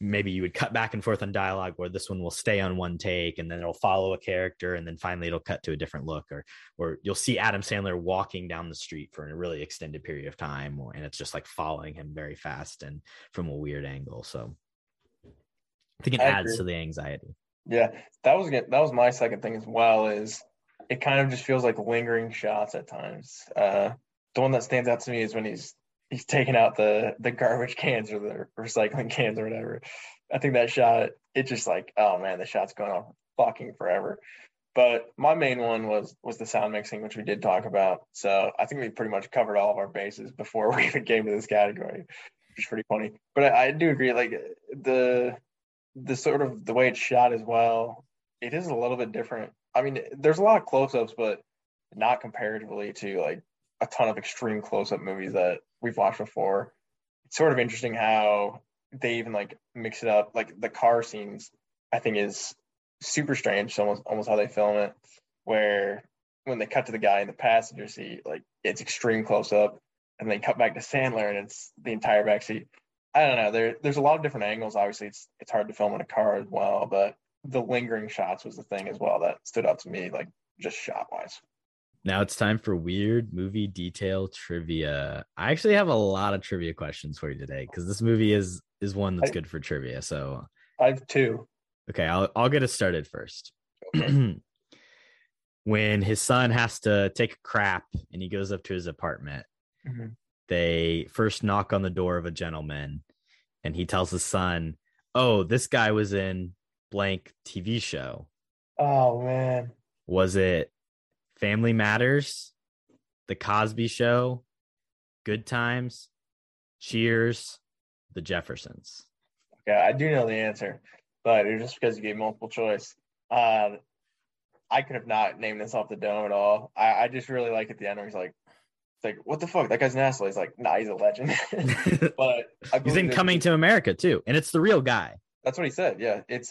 maybe you would cut back and forth on dialogue where this one will stay on one take and then it'll follow a character and then finally it'll cut to a different look, or you'll see Adam Sandler walking down the street for a really extended period of time and it's just like following him very fast and from a weird angle. So I think it adds to the anxiety. Yeah, that was my second thing as well, is it kind of just feels like lingering shots at times. The one that stands out to me is when he's taking out the garbage cans or the recycling cans or whatever. I think that shot, it's just like, oh man, the shot's going on fucking forever. But my main one was the sound mixing, which we did talk about. So I think we pretty much covered all of our bases before we even came to this category, which is pretty funny. But I do agree, like the sort of the way it's shot as well, it is a little bit different. I mean, there's a lot of close-ups, but not comparatively to like a ton of extreme close-up movies that we've watched before. It's sort of interesting how they even like mix it up. Like the car scenes, I think, is super strange. Almost how they film it, where when they cut to the guy in the passenger seat, like it's extreme close-up, and they cut back to Sandler and it's the entire back seat. I don't know. There's a lot of different angles. Obviously, it's hard to film in a car as well, but the lingering shots was the thing as well that stood out to me, like just shot-wise. Now it's time for weird movie detail trivia. I actually have a lot of trivia questions for you today because this movie is one that's good for trivia. So I have two. Okay, I'll get us started first. When his son has to take a crap and he goes up to his apartment, mm-hmm. They first knock on the door of a gentleman and he tells his son, oh, this guy was in blank TV show. Oh, man. Was it Family Matters, The Cosby Show, Good Times, Cheers, The Jeffersons? Yeah, I do know the answer, but it was just because you gave multiple choice. I could have not named this off the dome at all. I just really like at the end where he's like, what the fuck? That guy's an asshole. He's like, nah, he's a legend. But he's in Coming to America too, and it's the real guy. That's what he said. Yeah, it's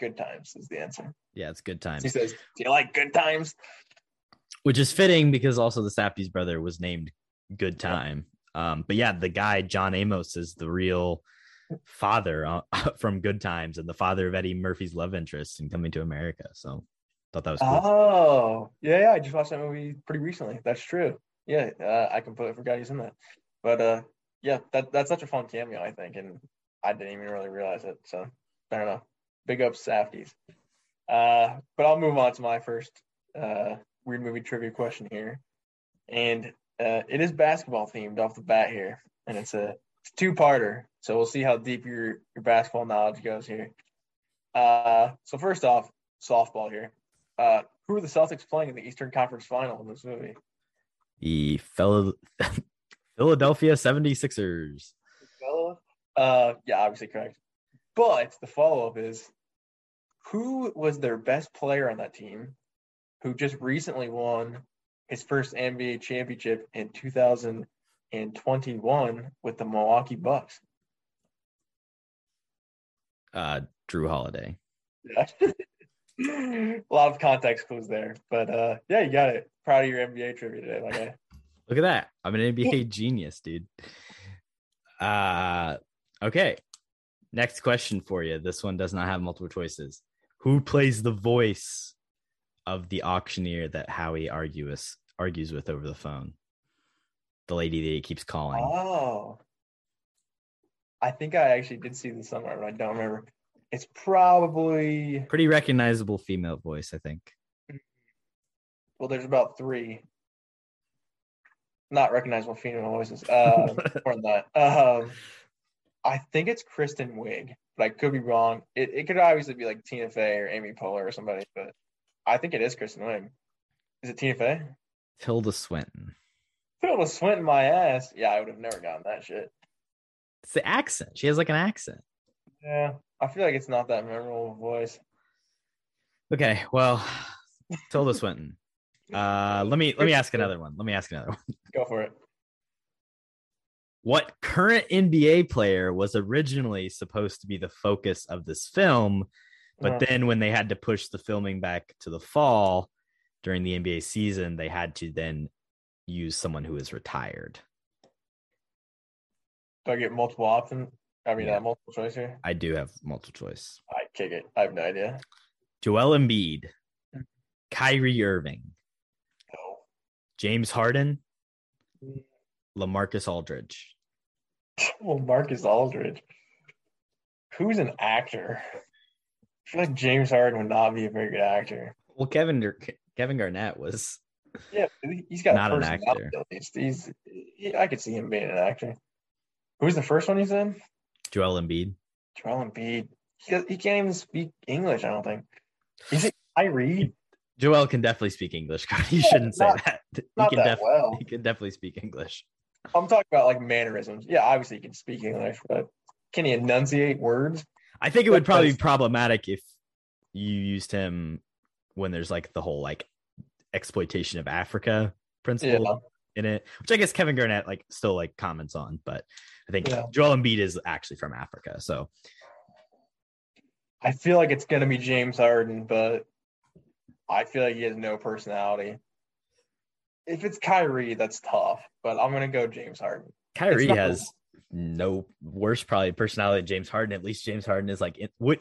Good Times is the answer. Yeah, it's Good Times. He says, do you like Good Times? which is fitting because also the Safdie's brother was named Good Time. But yeah, the guy John Amos is the real father from Good Times and the father of Eddie Murphy's love interest in Coming to America. So thought that was cool. Oh yeah, I just watched that movie pretty recently. That's true. Yeah, I completely forgot he's in that. But yeah, that's such a fun cameo, I think, and I didn't even really realize it. So I don't know. Big up Safdies. But I'll move on to my first weird movie trivia question here, and it is basketball themed off the bat here, and it's a two-parter. So we'll see how deep your basketball knowledge goes here. So first off, softball here. Who are the Celtics playing in the Eastern Conference Final in this movie? The Philadelphia 76ers. Yeah, obviously correct. But the follow-up is, who was their best player on that team who just recently won his first NBA championship in 2021 with the Milwaukee Bucks? Drew Holiday. Yeah. A lot of context clues there, but yeah, you got it. Proud of your NBA trivia today, my guy. Look at that. I'm an NBA genius, dude. Okay. Next question for you. This one does not have multiple choices. Who plays the voice of the auctioneer that Howie argues with over the phone? The lady that he keeps calling. Oh. I think I actually did see this somewhere, but I don't remember. It's probably... pretty recognizable female voice, I think. Well, there's about three not recognizable female voices. More than that. I think it's Kristen Wiig, but I could be wrong. It could obviously be like Tina Fey or Amy Poehler or somebody, but I think it is Kristen Wiig. Is it Tina Fey? Tilda Swinton. Tilda Swinton, my ass. Yeah, I would have never gotten that shit. It's the accent. She has like an accent. Yeah, I feel like it's not that memorable voice. Okay, well, Tilda Swinton. Let me ask another one. Go for it. What current NBA player was originally supposed to be the focus of this film, but then when they had to push the filming back to the fall during the NBA season, they had to then use someone who is retired? Do I get multiple options? I mean, yeah. Multiple choice here? I do have multiple choice. I kick it. I have no idea. Joel Embiid, Kyrie Irving, no. James Harden, LaMarcus Aldridge. LaMarcus Aldridge. Who's an actor? I feel like James Harden would not be a very good actor. Well, Kevin Garnett was. Yeah, he's got not an actor. I could see him being an actor. Who's the first one you said? Joel Embiid. Joel Embiid. He can't even speak English, I don't think. Is it Kyrie? Joel can definitely speak English. He can definitely speak English. I'm talking about like mannerisms. Yeah, obviously he can speak English, but can he enunciate words? I think it would probably be problematic if you used him when there's like the whole like exploitation of Africa principle in it, which I guess Kevin Garnett like still like comments on, but I think Joel Embiid is actually from Africa. So I feel like it's going to be James Harden, but I feel like he has no personality. If it's Kyrie, that's tough, but I'm going to go James Harden. Kyrie has no worse probably personality than James Harden. At least James Harden is like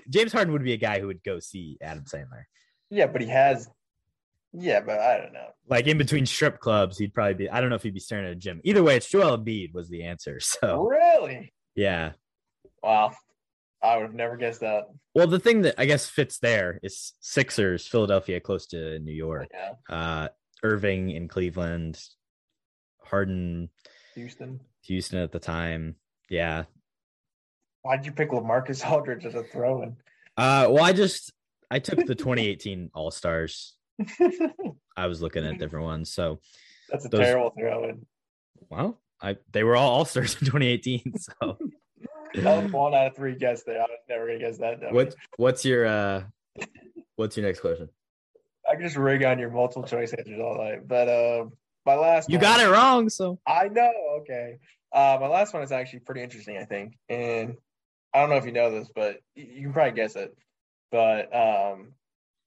James Harden would be a guy who would go see Adam Sandler. Yeah, but I don't know. Like in between strip clubs, he'd probably be, I don't know if he'd be staring at a gym. Either way, it's Joel Embiid was the answer. So really? Yeah. Wow. I would have never guessed that. Well, the thing that I guess fits there is Sixers, Philadelphia, close to New York. Yeah. Irving in Cleveland, Harden, Houston at the time. Yeah. Why'd you pick LaMarcus Aldridge as a throw-in? Well, I took the 2018 All-Stars. I was looking at different ones, so that's terrible throw-in. Well, they were all All-Stars in 2018, so. That was 1 out of 3 guess there. I was never gonna guess that. What's your next question? I can just rig on your multiple choice answers all night, but my last one, got it wrong, so I know. Okay, my last one is actually pretty interesting, I think, and I don't know if you know this, but you can probably guess it. But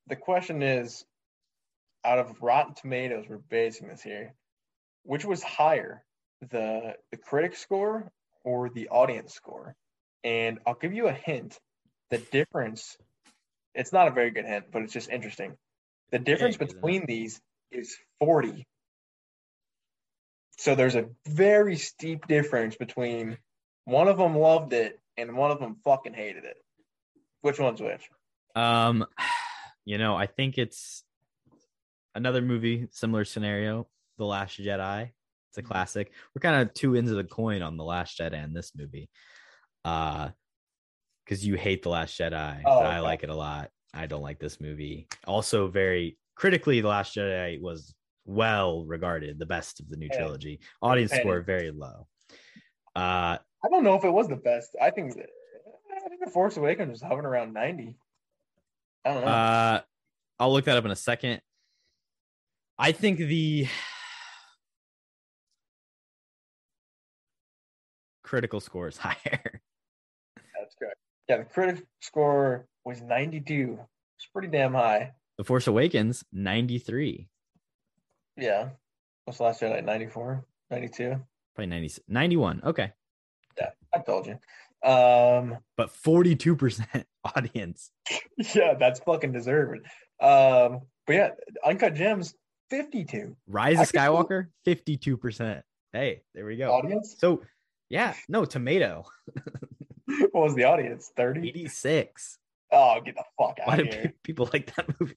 the question is, out of Rotten Tomatoes we're basing this here, which was higher, the critic score or the audience score? And I'll give you a hint. The difference, it's not a very good hint, but it's just interesting. The difference between these is 40. So there's a very steep difference between one of them loved it and one of them fucking hated it. Which one's which? You know, I think it's another movie, similar scenario, The Last Jedi. It's a classic. We're kind of two ends of the coin on The Last Jedi and this movie. Because you hate The Last Jedi, but I like it a lot. I don't like this movie. Also, very critically, The Last Jedi was well regarded, the best of the new trilogy. Audience score very low. I don't know if it was the best. I think The Force Awakens was hovering around 90. I don't know. I'll look that up in a second. I think the critical score is higher. That's correct. Yeah, the critic score was 92. It's pretty damn high. The Force Awakens, 93. Yeah. What's the last year? Like 94, 92? Probably 90, 91. Okay. Yeah, I told you. But 42% audience. Yeah, that's fucking deserved. But yeah, Uncut Gems, 52. Rise of Skywalker, 52%. Hey, there we go. Audience? So, yeah, no, tomato. What was the audience? 30? 86. Oh, get the fuck out of here. Why do people like that movie?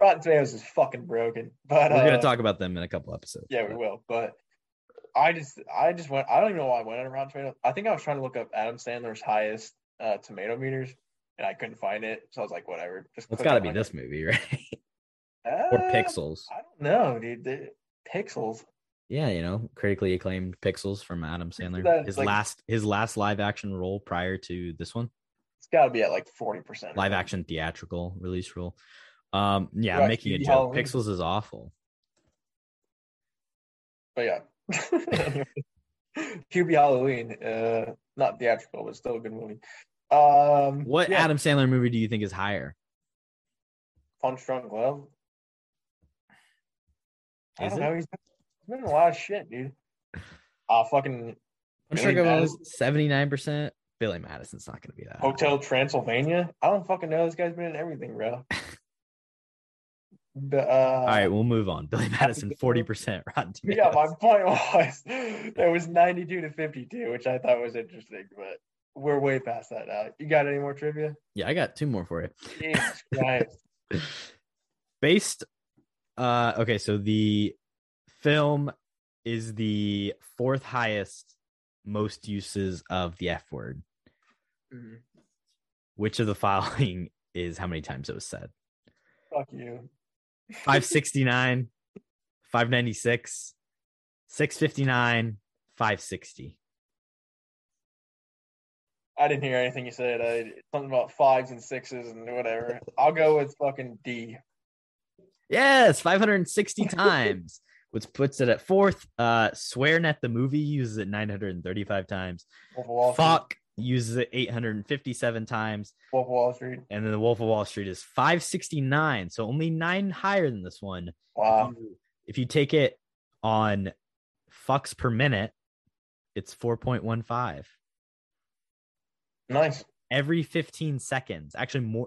Rotten Tomatoes is fucking broken. But we're going to talk about them in a couple episodes. Yeah, we will. But I just went, I don't even know why I went on Rotten Tomatoes. I think I was trying to look up Adam Sandler's highest tomato meters, and I couldn't find it. So I was like, whatever. Just it's got to be this movie, right? Or Pixels. I don't know, dude. Pixels. Yeah, you know, critically acclaimed Pixels from Adam Sandler. That, his last live action role prior to this one. It's got to be at like 40%. Live action theatrical release role. Yeah, I'm making a joke. Halloween. Pixels is awful. But yeah, QB Halloween, not theatrical, but still a good movie. What Adam Sandler movie do you think is higher? Punch Drunk Love. I don't know. He's been a lot of shit, dude. Fucking. I'm sure it was 79%. Billy Madison's not going to be that. Hotel Transylvania. I don't fucking know. This guy's been in everything, bro. All right, we'll move on. Billy Madison, 40% Rotten Tomatoes. Yeah, my point was it was 92-52, which I thought was interesting, but we're way past that now. You got any more trivia? Yeah, I got two more for you. Jesus Christ. Based, okay, so the film is the fourth highest most uses of the F word. Mm-hmm. Which of the following is how many times it was said? Fuck you. 569, 596, 659, 560. I didn't hear anything you said. Something about fives and sixes and whatever. I'll go with fucking D. Yes, 560 times, which puts it at fourth. SwearNet, the movie, uses it 935 times. Fuck. Uses it 857 times. Wolf of Wall Street. And then the Wolf of Wall Street is 569. So only 9 higher than this one. Wow. If you take it on fucks per minute, it's 4.15. Nice. Every 15 seconds. Actually,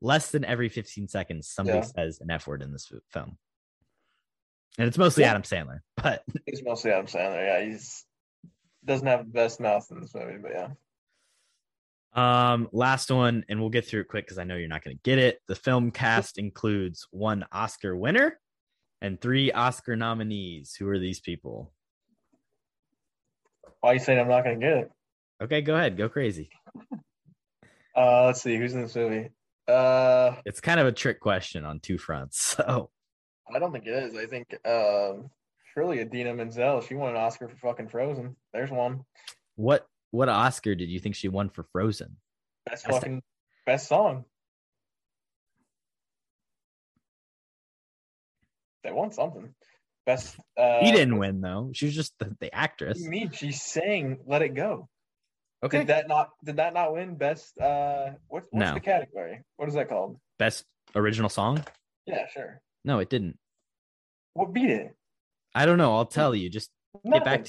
less than every 15 seconds, somebody says an F word in this film. And it's mostly Adam Sandler. But it's mostly Adam Sandler. Yeah, he's doesn't have the best mouth in this movie, but yeah. Last one, and we'll get through it quick because I know you're not going to get it. The film cast includes 1 Oscar winner and 3 Oscar nominees. Who are these people? Why are you saying I'm not going to get it? Okay, go ahead. Go crazy. Let's see. Who's in this movie? It's kind of a trick question on two fronts. So I don't think it is. I think surely Idina Menzel. She won an Oscar for fucking Frozen. There's one. What Oscar did you think she won for Frozen? Best song. They won something. Best. She didn't win though. She was just the actress. What do you mean? She sang "Let It Go." Okay. Did that not win best? What's the category? What is that called? Best original song. Yeah, sure. No, it didn't. What beat it? I don't know. I'll tell you. Just get back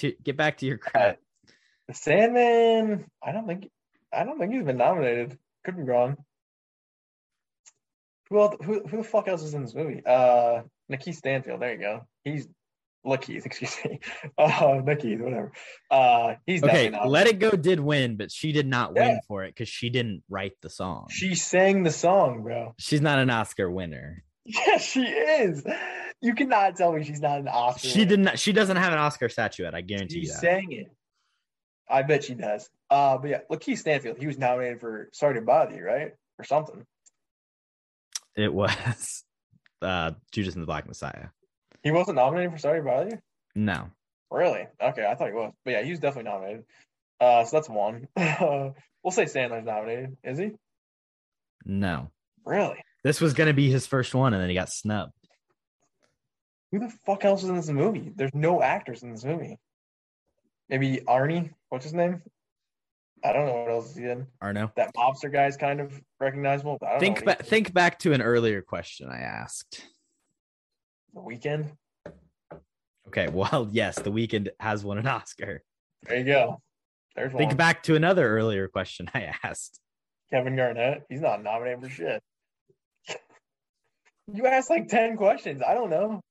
to your crap. The Sandman. I don't think he's been nominated. Could be wrong. Well, who the fuck else is in this movie? LaKeith Stanfield. There you go. He's LaKeith. Excuse me. LaKeith. Whatever. He's okay. Let It Go did win, but she did not win for it because she didn't write the song. She sang the song, bro. She's not an Oscar winner. Yeah, she is. You cannot tell me she's not an Oscar. She winner. Did not. She doesn't have an Oscar statuette. I guarantee you. She sang it. I bet she does. But yeah, LaKeith Stanfield. He was nominated for Sorry to Bother You, right, or something. It was Judas and the Black Messiah. He wasn't nominated for Sorry to Bother You? No. Really? Okay, I thought he was. But yeah, he was definitely nominated. So that's one. We'll say Sandler's nominated. Is he? No. Really? This was going to be his first one, and then he got snubbed. Who the fuck else is in this movie? There's no actors in this movie. Maybe Arnie? What's his name? I don't know what else he did. Arno. That mobster guy is kind of recognizable. But I don't think back to an earlier question I asked. The Weeknd? Okay, well, yes, The Weeknd has won an Oscar. There you go. There's think one. Back to another earlier question I asked. Kevin Garnett? He's not nominated for shit. You asked like 10 questions. I don't know.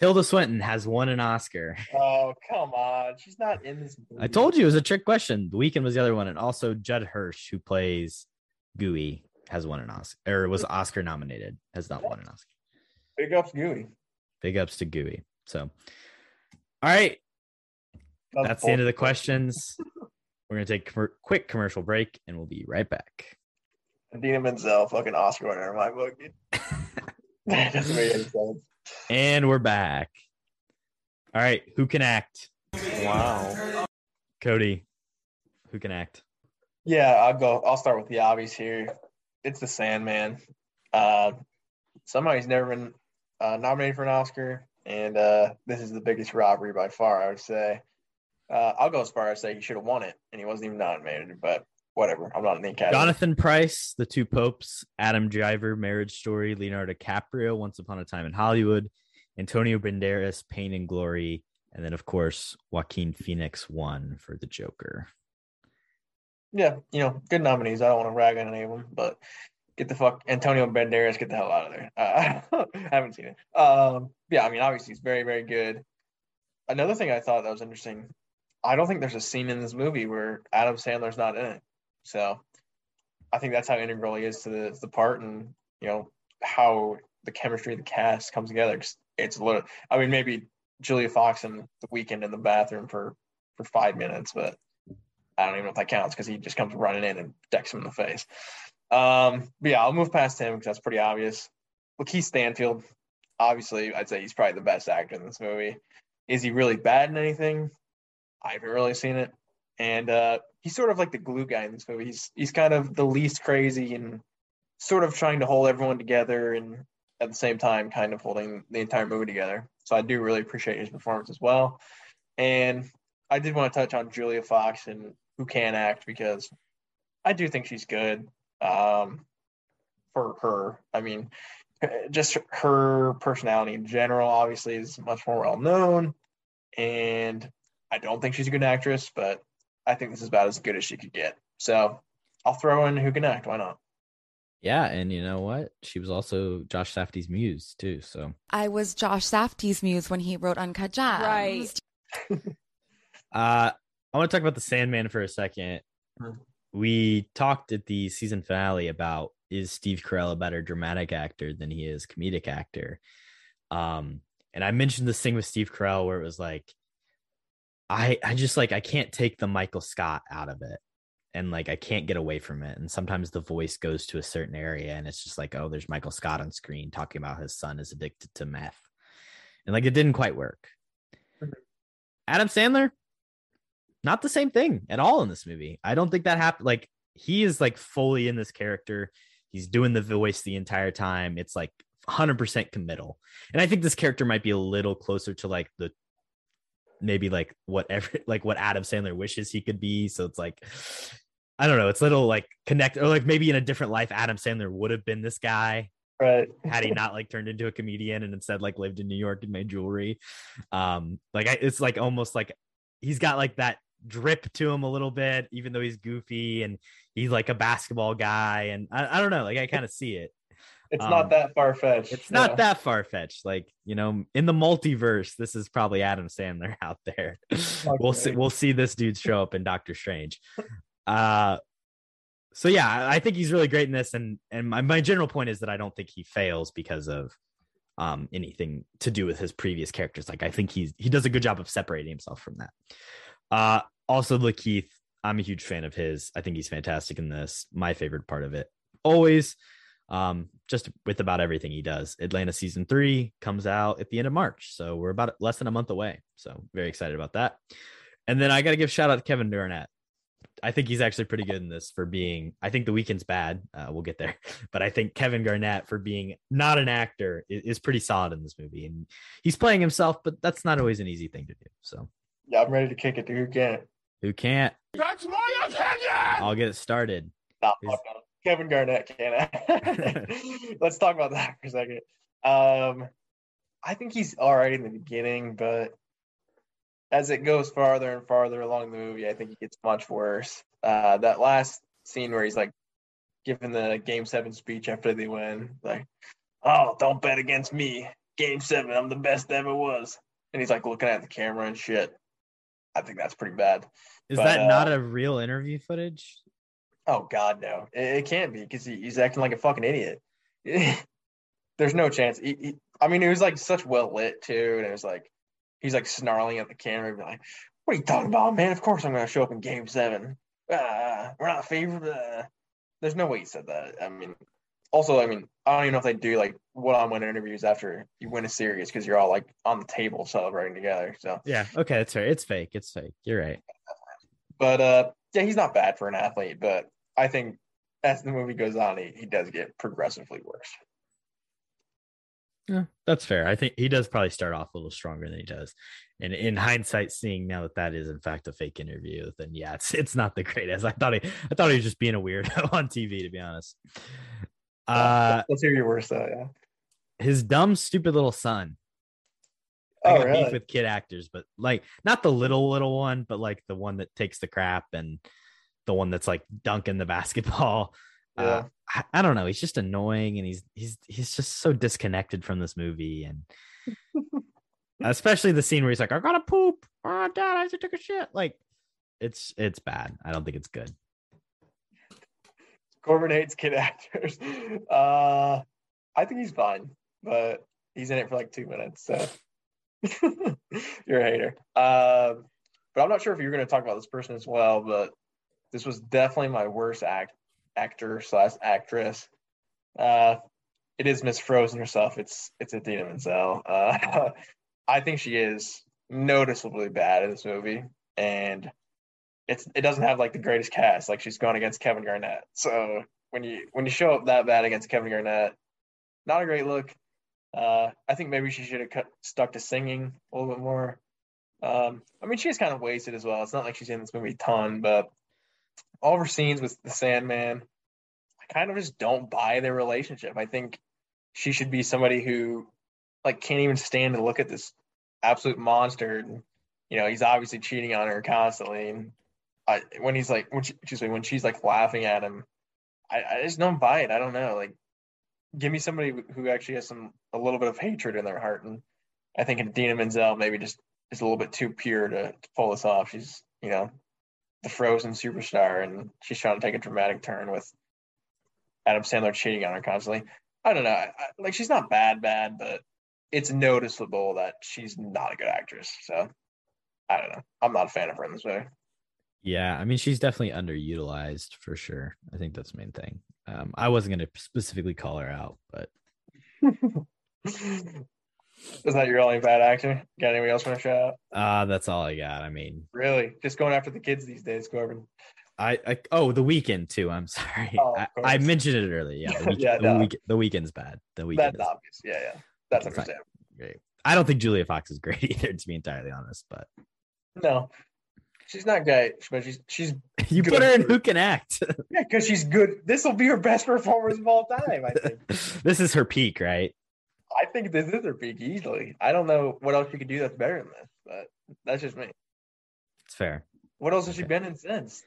Tilda Swinton has won an Oscar. Oh, come on. She's not in this movie. I told you it was a trick question. The Weeknd was the other one. And also Judd Hirsch, who plays Gooey, has won an Oscar, or was Oscar nominated, has not won an Oscar. Big ups Gooey. Big ups to Gooey. So, all right. That's the end of the questions. We're going to take a quick commercial break, and we'll be right back. Idina Menzel, fucking Oscar winner in my book, dude. That doesn't make any sense. And we're back. All right, who can act? Wow. Cody, who can act? Yeah, I'll start with the obvious here. It's the Sandman. Somehow he's never been nominated for an Oscar, and this is the biggest robbery by far, I would say. I'll go as far as say he should have won it, and he wasn't even nominated, but whatever. I'm not in the academy. Jonathan Pryce, The Two Popes, Adam Driver, Marriage Story, Leonardo DiCaprio, Once Upon a Time in Hollywood, Antonio Banderas, Pain and Glory, and then, of course, Joaquin Phoenix won for The Joker. Yeah, you know, good nominees. I don't want to rag on any of them, but get the fuck Antonio Banderas, get the hell out of there. I haven't seen it. Yeah, I mean, obviously, it's very, very good. Another thing I thought that was interesting, I don't think there's a scene in this movie where Adam Sandler's not in it. So I think that's how integral he is to the part, and, you know, how the chemistry of the cast comes together. It's a little, I mean, maybe Julia Fox and The Weeknd in the bathroom for 5 minutes, but I don't even know if that counts because he just comes running in and decks him in the face. But yeah, I'll move past him because that's pretty obvious. LaKeith Stanfield, obviously, I'd say he's probably the best actor in this movie. Is he really bad in anything? I haven't really seen it. And he's sort of like the glue guy in this movie. He's kind of the least crazy and sort of trying to hold everyone together, and at the same time kind of holding the entire movie together. So I do really appreciate his performance as well. And I did want to touch on Julia Fox and who can act, because I do think she's good for her. I mean, just her personality in general obviously is much more well-known, and I don't think she's a good actress, but I think this is about as good as she could get. So I'll throw in who can act. Why not? Yeah, and you know what? She was also Josh Safdie's muse, too. So I was Josh Safdie's muse when he wrote Uncut Gems. Right. I want to talk about The Sandman for a second. We talked at the season finale about, is Steve Carell a better dramatic actor than he is comedic actor? And I mentioned this thing with Steve Carell where it was like, I just like, I can't take the Michael Scott out of it, and like I can't get away from it. And sometimes the voice goes to a certain area, and it's just like, oh, there's Michael Scott on screen talking about his son is addicted to meth, and like it didn't quite work. Adam Sandler, not the same thing at all in this movie. I don't think that happened. Like he is like fully in this character. He's doing the voice the entire time. It's like 100% committal. And I think this character might be a little closer to like the maybe like whatever, like what Adam Sandler wishes he could be. So it's like, I don't know, it's little like connect, or like maybe in a different life Adam Sandler would have been this guy. Right. Had he not like turned into a comedian and instead like lived in New York and made jewelry. It's like almost like he's got like that drip to him a little bit, even though he's goofy and he's like a basketball guy. And I don't know, like I kind of see it. It's not that far-fetched. It's not that far-fetched. Like, you know, in the multiverse, this is probably Adam Sandler out there. We'll see this dude show up in Doctor Strange. So yeah, I think he's really great in this. And my general point is that I don't think he fails because of anything to do with his previous characters. Like I think he does a good job of separating himself from that. Also LaKeith, I'm a huge fan of his. I think he's fantastic in this. My favorite part of it always, just with about everything he does. Atlanta season 3 comes out at the end of March. So we're about less than a month away. So very excited about that. And then I got to give shout out to Kevin Garnett. I think he's actually pretty good in this for being, I think The Weeknd's bad. We'll get there, but I think Kevin Garnett for being not an actor is pretty solid in this movie, and he's playing himself, but that's not always an easy thing to do. So yeah, I'm ready to kick it to who can't. That's my opinion. I'll get it started. Stop. Kevin Garnett can't act. Let's talk about that for a second. I think he's all right in the beginning, but as it goes farther and farther along the movie, I think it gets much worse. That last scene where he's like giving the Game 7 speech after they win, like, "Oh, don't bet against me. Game 7, I'm the best ever was." And he's like looking at the camera and shit. I think that's pretty bad. Is that not a real interview footage? Oh, God, no. It can't be, because he's acting like a fucking idiot. There's no chance. It was like such well lit, too. And it was like, he's like snarling at the camera and be like, "What are you talking about, man? Of course I'm going to show up in Game 7. We're not favored." There's no way he said that. I don't even know if they do like one-on-one interviews after you win a series, because you're all like on the table celebrating together. So yeah, okay, that's right. It's fake. You're right. But yeah, he's not bad for an athlete, but I think as the movie goes on, he does get progressively worse. Yeah, that's fair. I think he does probably start off a little stronger than he does. And in hindsight, seeing now that is in fact a fake interview, then yeah, it's not the greatest. I thought he was just being a weirdo on TV, to be honest. Let's hear your worst though, yeah. His dumb, stupid little son. I got beef with kid actors, but like not the little one, but like the one that takes the crap and the one that's like dunking the basketball. Yeah. I don't know. He's just annoying, and he's just so disconnected from this movie, and especially the scene where he's like, "I gotta poop. Oh, Dad, I just took a shit." Like, it's bad. I don't think it's good. Corbin hates kid actors. I think he's fine, but he's in it for like 2 minutes, so you're a hater. But I'm not sure if you're going to talk about this person as well, but this was definitely my worst actor/actress. It is Miss Frozen herself. It's Idina Menzel. I think she is noticeably bad in this movie, and it doesn't have like the greatest cast. Like, she's going against Kevin Garnett, so when you show up that bad against Kevin Garnett, not a great look. I think maybe she should have stuck to singing a little bit more. She is kind of wasted as well. It's not like she's in this movie a ton, but all of her scenes with the Sandman, I kind of just don't buy their relationship. I think she should be somebody who like can't even stand to look at this absolute monster. And, you know, he's obviously cheating on her constantly. And when she's like laughing at him, I just don't buy it. I don't know. Like, give me somebody who actually has a little bit of hatred in their heart. And I think Idina Menzel maybe just is a little bit too pure to pull this off. She's, you know, the Frozen superstar, and she's trying to take a dramatic turn with Adam Sandler cheating on her constantly. I don't know. Like, she's not bad, but it's noticeable that she's not a good actress. So I don't know. I'm not a fan of her in this movie. Yeah. I mean, she's definitely underutilized for sure. I think that's the main thing. I wasn't going to specifically call her out, but is that your only bad actor? Got anybody else want to shout out? That's all I got. I mean, really, just going after the kids these days, Corbin. The Weeknd too. I'm sorry, I mentioned it earlier. Yeah, the Weeknd, yeah, no. The Weeknd's bad. The Weeknd. That's obvious. Bad. Yeah, that's understandable. Great. I don't think Julia Fox is great either, to be entirely honest. But no, She's not great, but she's you good. Put her in who can act. Yeah, because she's good. This will be her best performance of all time, I think. This is her peak, right? I think this is her peak easily. I don't know what else she could do that's better than this, but that's just me. It's fair. What else has she been in since?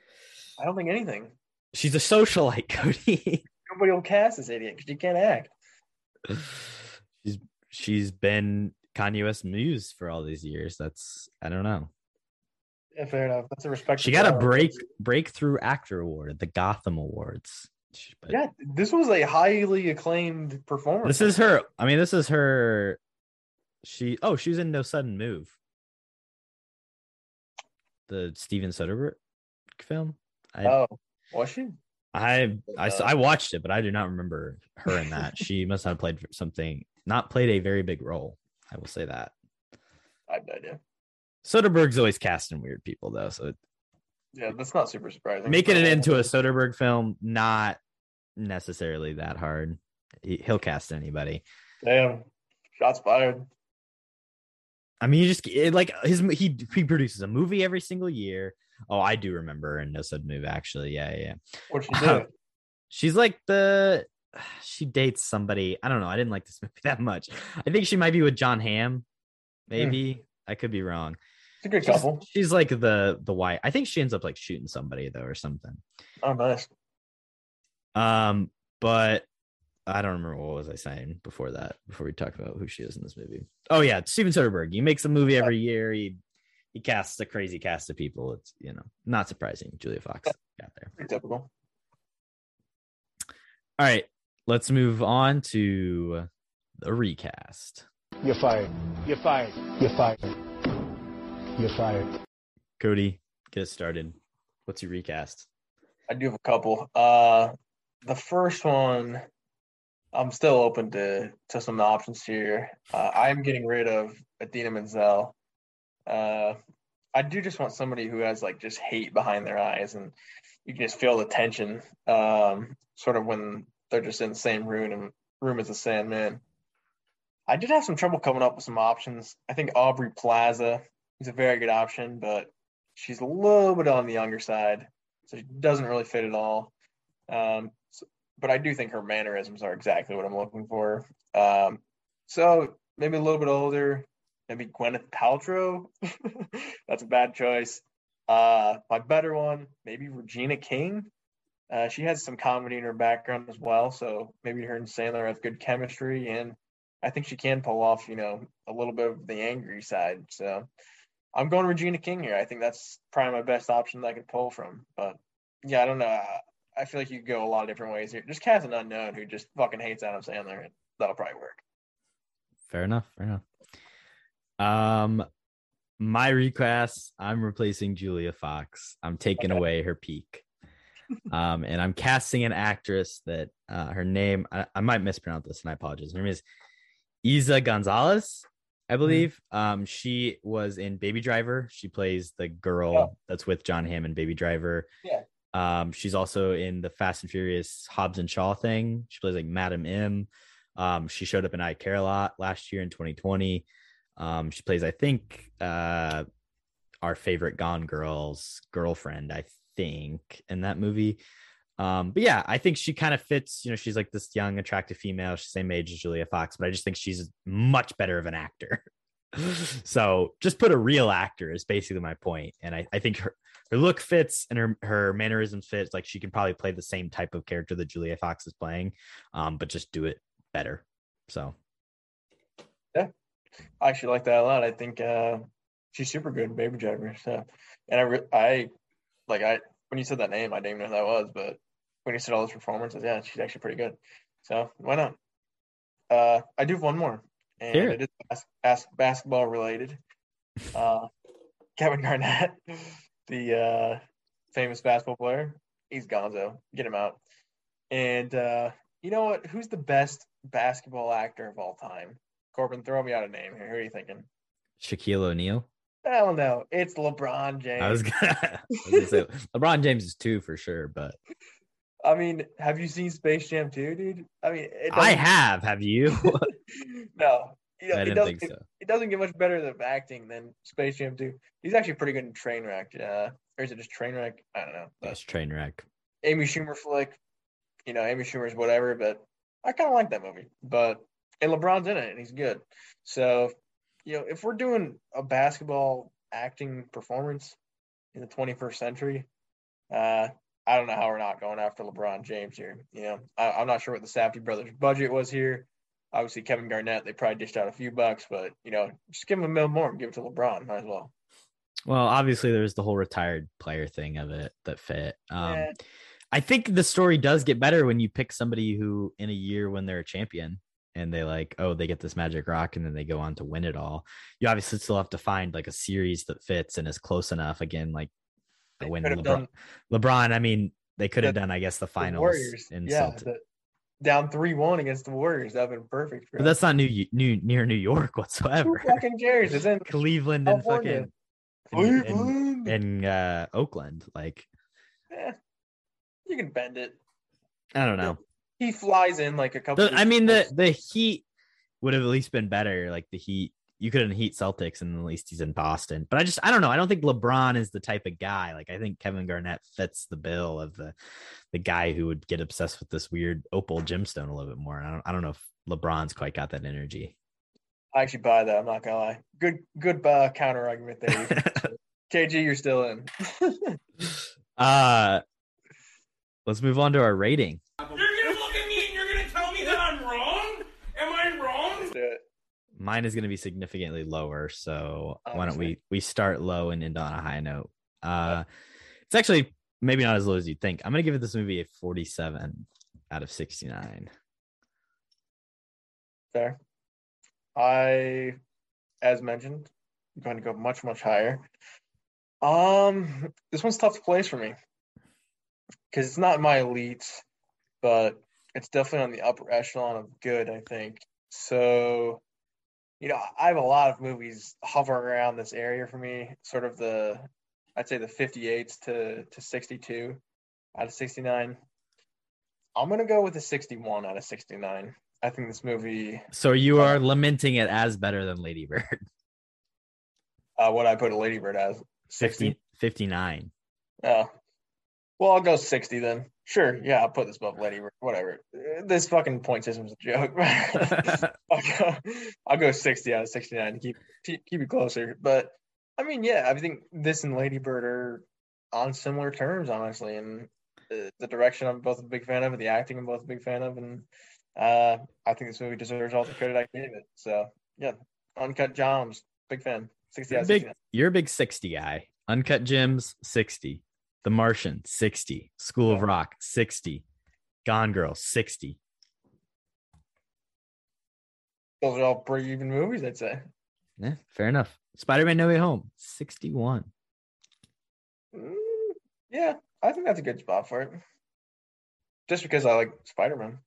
I don't think anything. She's a socialite, Cody. Nobody will cast this idiot because she can't act. She's been Kanye West muse for all these years. That's, I don't know. Yeah, fair enough. That's a respect. She got a breakthrough actor award at the Gotham Awards. Yeah, this was a highly acclaimed performance. This is her. I mean, this is her. She's in No Sudden Move, the Steven Soderbergh film. Was she? I watched it, but I do not remember her in that. She must not have played a very big role. I will say that. I have no idea. Soderbergh's always casting weird people, though. So yeah, that's not super surprising. Making it into a Soderbergh film, not necessarily that hard. He'll cast anybody. Damn, shots fired. I mean, he produces a movie every single year. Oh, I do remember in No Sudden Move, actually. Yeah. What she do? She's like she dates somebody. I don't know. I didn't like this movie that much. I think she might be with John Hamm. Maybe I could be wrong. It's a good couple. She's like the wife. I think she ends up like shooting somebody though, or something. Oh, nice. But I don't remember what was I saying before that. Before we talk about who she is in this movie. Oh yeah, Steven Soderbergh. He makes a movie every year. He casts a crazy cast of people. It's, you know, not surprising. Julia Fox got there. Pretty typical. All right, let's move on to the recast. You're fired. You're fired. You're fired. You're fired. Cody, get us started. What's your recast? I do have a couple. The first one, I'm still open to some options here. I'm getting rid of Idina Menzel. I do just want somebody who has like just hate behind their eyes, and you can just feel the tension, sort of when they're just in the same room as the Sandman. I did have some trouble coming up with some options. I think Aubrey Plaza is a very good option, but she's a little bit on the younger side, so she doesn't really fit at all. But I do think her mannerisms are exactly what I'm looking for. So maybe a little bit older. Maybe Gwyneth Paltrow. That's a bad choice. My better one, maybe Regina King. She has some comedy in her background as well, so maybe her and Sandler have good chemistry, and I think she can pull off, you know, a little bit of the angry side. So I'm going Regina King here. I think that's probably my best option that I could pull from. But yeah, I don't know. I feel like you could go a lot of different ways here. Just cast an unknown who just fucking hates Adam Sandler, and that'll probably work. Fair enough. My recast, I'm replacing Julia Fox. I'm taking away her peak. And I'm casting an actress that her name, I might mispronounce this and I apologize. Her name is Isa Gonzalez, I believe. She was in Baby Driver. She plays the girl that's with John Hamm in Baby Driver. Yeah. She's also in the Fast and Furious Hobbs and Shaw thing. She plays like Madam M. She showed up in I Care a Lot last year in 2020. She plays, I think, our favorite Gone Girl's girlfriend, I think, in that movie. But yeah, I think she kind of fits, you know, she's like this young, attractive female. She's the same age as Julia Fox, but I just think she's much better of an actor. So just put a real actor is basically my point. And I think her look fits, and her mannerisms fits. Like, she can probably play the same type of character that Julia Fox is playing, but just do it better. So. Yeah. I actually like that a lot. I think she's super good in Baby Driver. So, and I when you said that name, I didn't even know who that was, but when you said all those performances, yeah, she's actually pretty good. So why not? I do have one more, and sure. It is basketball related. Kevin Garnett, the famous basketball player, he's gonzo. Get him out. And you know what? Who's the best basketball actor of all time? Corbin, throw me out a name here. Who are you thinking? Shaquille O'Neal? Hell no. It's LeBron James. I was gonna say LeBron James is two for sure, but I mean, have you seen Space Jam 2, dude? I mean, I have. Have you? No. You know, I didn't think so. It doesn't get much better of acting than Space Jam 2. He's actually pretty good in Trainwreck. Or is it just Trainwreck? I don't know. That's Trainwreck. Amy Schumer flick. You know, Amy Schumer's whatever, but I kind of like that movie. But and LeBron's in it, and he's good. So, you know, if we're doing a basketball acting performance in the 21st century, I don't know how we're not going after LeBron James here. You know, I'm not sure what the Safdie brothers' budget was here. Obviously, Kevin Garnett, they probably dished out a few bucks, but, you know, just give him $1 million more and give it to LeBron. Might as well. Well, obviously, there's the whole retired player thing of it that fit. Yeah. I think the story does get better when you pick somebody who, in a year when they're a champion and they like, oh, they get this magic rock and then they go on to win it all. You obviously still have to find like a series that fits and is close enough. Again, like they when LeBron, I mean, they could have done, I guess, the finals. Down 3-1 against the Warriors. That would have been perfect. But that's not near New York whatsoever. Who fucking cares? It's in Cleveland and California. and Oakland. Like, yeah, you can bend it. I don't know. He flies in like a couple. I mean, the Heat would have at least been better. Like the Heat, you couldn't Heat Celtics, and at least he's in Boston. But I don't know. I don't think LeBron is the type of guy. Like I think Kevin Garnett fits the bill of the guy who would get obsessed with this weird opal gemstone a little bit more. And I don't know if LeBron's quite got that energy. I actually buy that. I'm not gonna lie. Good counter argument there. KG, you're still in. Let's move on to our rating. You're gonna look at me and you're gonna tell me that I'm wrong. Am I wrong? Let's do it. Mine is gonna be significantly lower. So why don't we start low and end on a high note? It's actually maybe not as low as you'd think. I'm going to give this movie a 47 out of 69. Fair. I, as mentioned, I'm going to go much, much higher. This one's tough to place for me because it's not my elite, but it's definitely on the upper echelon of good, I think. So, you know, I have a lot of movies hovering around this area for me, sort of I'd say the 58s to 62 out of 69. I'm going to go with the 61 out of 69. I think this movie... So you are lamenting it as better than Lady Bird. What I put a Lady Bird as? 60? 59. Oh. Well, I'll go 60 then. Sure, yeah, I'll put this above Lady Bird. Whatever. This fucking point system's a joke. I'll go 60 out of 69 to keep it closer, but... I mean, yeah, I think this and Lady Bird are on similar terms, honestly, and the direction I'm both a big fan of, and the acting I'm both a big fan of, and I think this movie deserves all the credit I gave it. So, yeah, Uncut Gems, big fan. 60 out of 69. You're a big 60 guy. Uncut Gems, 60. The Martian, 60. School of Rock, 60. Gone Girl, 60. Those are all pretty even movies, I'd say. Yeah, fair enough. Spider-Man No Way Home, 61. Yeah, I think that's a good spot for it. Just because I like Spider-Man.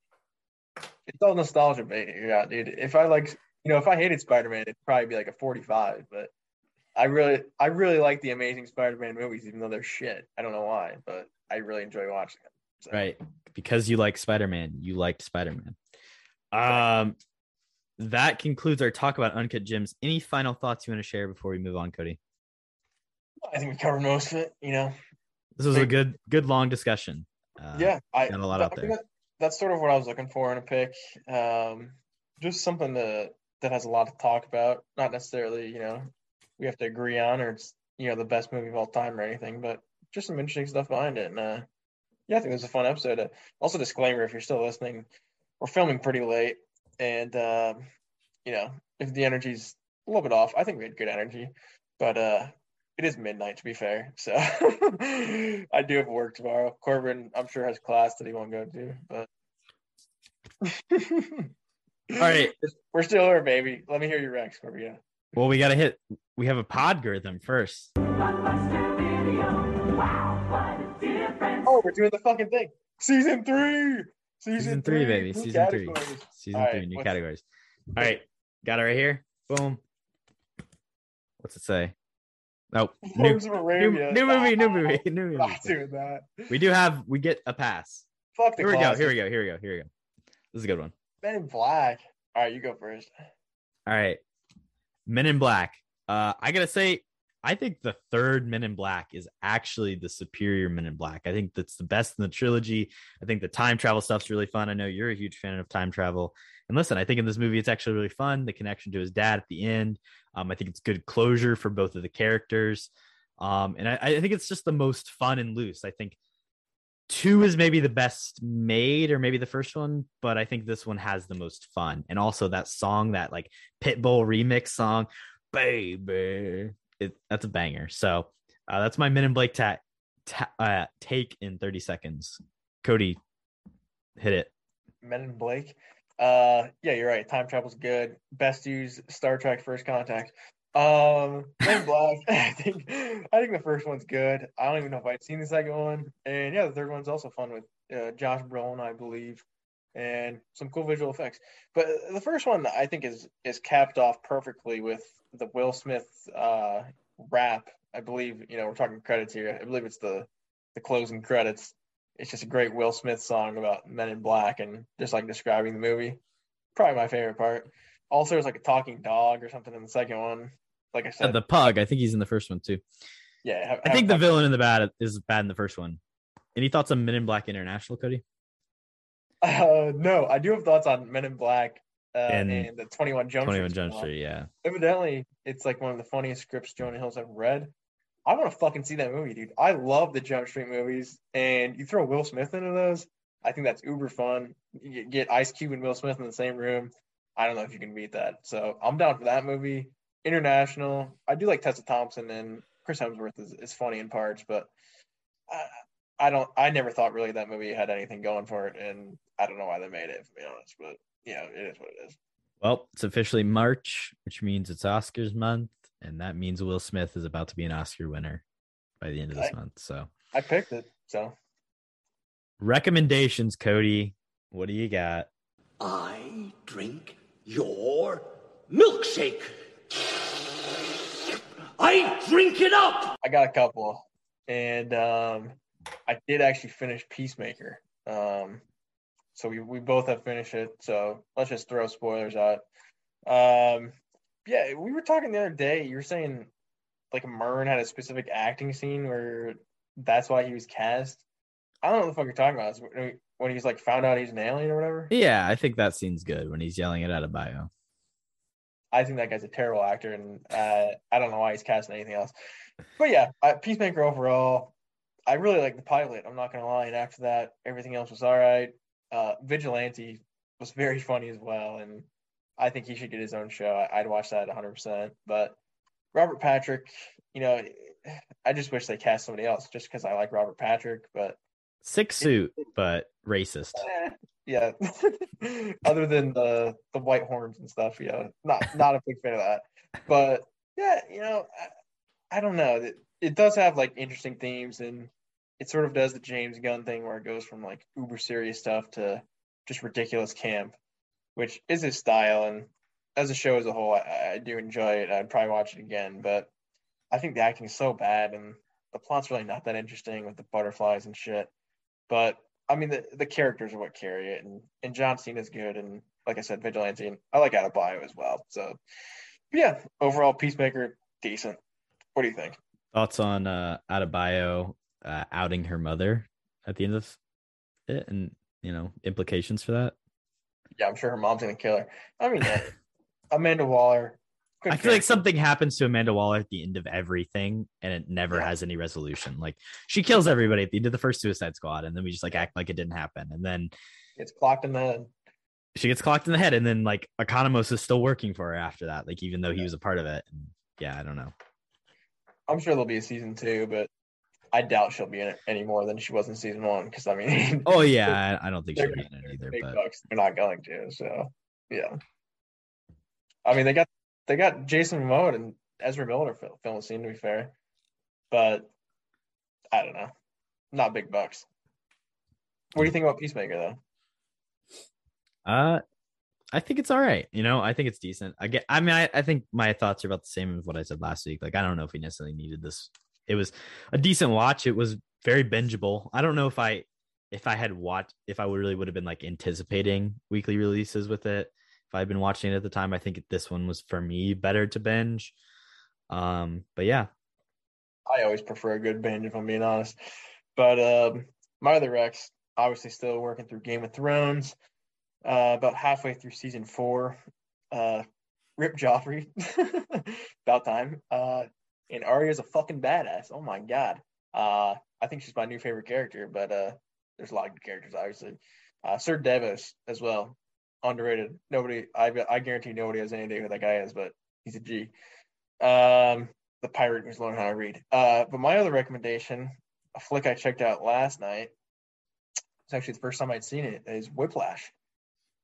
It's all nostalgia bait here, dude. If I hated Spider-Man, it'd probably be like a 45, but I really like the Amazing Spider-Man movies, even though they're shit. I don't know why, but I really enjoy watching them. So. Right. Because you like Spider-Man, you liked Spider-Man. That concludes our talk about Uncut Gems. Any final thoughts you want to share before we move on, Cody? I think we covered most of it. You know, this was a good long discussion. Got a lot out there. That's sort of what I was looking for in a pick. Just something that has a lot to talk about. Not necessarily, you know, we have to agree on, or it's, you know, the best movie of all time or anything, but just some interesting stuff behind it. And I think it was a fun episode. Also, disclaimer: if you're still listening, we're filming pretty late. And, you know, if the energy's a little bit off, I think we had good energy, but it is midnight, to be fair. So I do have work tomorrow. Corbin, I'm sure, has class that he won't go to, but. All right. We're still here, baby. Let me hear your Rex, Corbin. Yeah. Well, we have a podgurthm first. Wow, what a difference. Oh, we're doing the fucking thing. Season 3. Season 3, baby. Season 3. Season 3, new categories. All right. Got it right here. Boom. What's it say? Oh, new movie. New movie. Not doing that. We get a pass. Fuck the Here we go. This is a good one. Men in Black. All right, you go first. All right. Men in Black. I got to say, I think the third Men in Black is actually the superior Men in Black. I think that's the best in the trilogy. I think the time travel stuff's really fun. I know you're a huge fan of time travel. And listen, I think in this movie, it's actually really fun. The connection to his dad at the end. I think it's good closure for both of the characters. And I think it's just the most fun and loose. I think two is maybe the best made, or maybe the first one, but I think this one has the most fun. And also that song, that like Pitbull remix song, baby, that's a banger. So that's my Men in Black take in 30 seconds. Cody, hit it. Men in Black. Yeah, you're right. Time travel's good. Best use Star Trek First Contact. Men in Black. I think the first one's good. I don't even know if I'd seen the second one. And yeah, the third one's also fun with Josh Brolin, I believe, and some cool visual effects. But the first one I think is capped off perfectly with the Will Smith rap. I believe, you know, we're talking credits here. I believe it's the closing credits. It's just a great Will Smith song about Men in Black and just like describing the movie. Probably my favorite part. Also, there's like a talking dog or something in the second one. Like I said, the pug. I think he's in the first one too. Yeah, I think the villain in the bad is bad in the first one. Any thoughts on Men in Black International, Cody? No, I do have thoughts on Men in Black and the 21 Jump Street. Yeah, evidently it's like one of the funniest scripts Jonah Hill's ever read. I want to fucking see that movie, dude. I love the Jump Street movies, and you throw Will Smith into those, I think that's uber fun. You get Ice Cube and Will Smith in the same room. I don't know if you can beat that. So I'm down for that movie. International. I do like Tessa Thompson, and Chris Hemsworth is funny in parts, but I never thought really that movie had anything going for it. And I don't know why they made it, to be honest, but you know, it is what it is. Well, it's officially March, which means it's Oscars month. And that means Will Smith is about to be an Oscar winner by the end of this month. So I picked it. So recommendations, Cody, what do you got? I drink your milkshake. I drink it up. I got a couple, and I did actually finish Peacemaker. So we both have finished it. So let's just throw spoilers out. Yeah, we were talking the other day. You were saying like Mern had a specific acting scene where that's why he was cast. I don't know what the fuck you're talking about. It's when he's like found out he's an alien or whatever. Yeah, I think that scene's good when he's yelling it out of bio. I think that guy's a terrible actor, and I don't know why he's casting anything else. But yeah, Peacemaker overall, I really like the pilot. I'm not gonna lie. And after that, everything else was all right. Vigilante was very funny as well, and I think he should get his own show. I'd watch that 100%. But Robert Patrick, you know, I just wish they cast somebody else just because I like Robert Patrick. But sick suit, but racist. Yeah. Other than the white horns and stuff, you know, not a big fan of that. But yeah, you know, I don't know. It does have like interesting themes, and it sort of does the James Gunn thing where it goes from like uber serious stuff to just ridiculous camp, which is his style. And as a show as a whole, I do enjoy it. I'd probably watch it again, but I think the acting is so bad and the plot's really not that interesting with the butterflies and shit. But I mean, the characters are what carry it, and John Cena's good. And like I said, Vigilante, and I like Adebayo as well. So yeah, overall Peacemaker, decent. What do you think? Thoughts on Adebayo outing her mother at the end of it, and, you know, implications for that? Yeah, I'm sure her mom's gonna kill her. I mean, Amanda Waller. I feel like something happens to Amanda Waller at the end of everything, and it never has any resolution. Like, she kills everybody at the end of the first Suicide Squad, and then we just like act like it didn't happen, and then it's clocked in the head. She gets clocked in the head, and then like Economos is still working for her after that, like even though he was a part of it. And, yeah, I don't know. I'm sure there'll be a season 2, but I doubt she'll be in it any more than she was in season 1. Because I mean, oh yeah, I don't think she'll be in it either. But bucks, they're not going to. So yeah, I mean, they got Jason Momoa and Ezra Miller film scene, to be fair, but I don't know, not big bucks. What do you think about Peacemaker though? I think it's all right. You know, I think it's decent. I think my thoughts are about the same as what I said last week. Like, I don't know if we necessarily needed this. It was a decent watch. It was very bingeable. I don't know if I had watched, if I really would have been like anticipating weekly releases with it. if I'd been watching it at the time, I think this one was for me better to binge. But yeah, I always prefer a good binge if I'm being honest. But my other recs, obviously still working through Game of Thrones, about halfway through season 4. Rip Joffrey, about time. And Arya's a fucking badass. Oh my god. I think she's my new favorite character, but there's a lot of good characters, obviously. Sir Davos as well, underrated. Nobody, I guarantee nobody has any idea who that guy is, but he's a G. The pirate who's learning how to read. But my other recommendation, a flick I checked out last night, it's actually the first time I'd seen it, is Whiplash.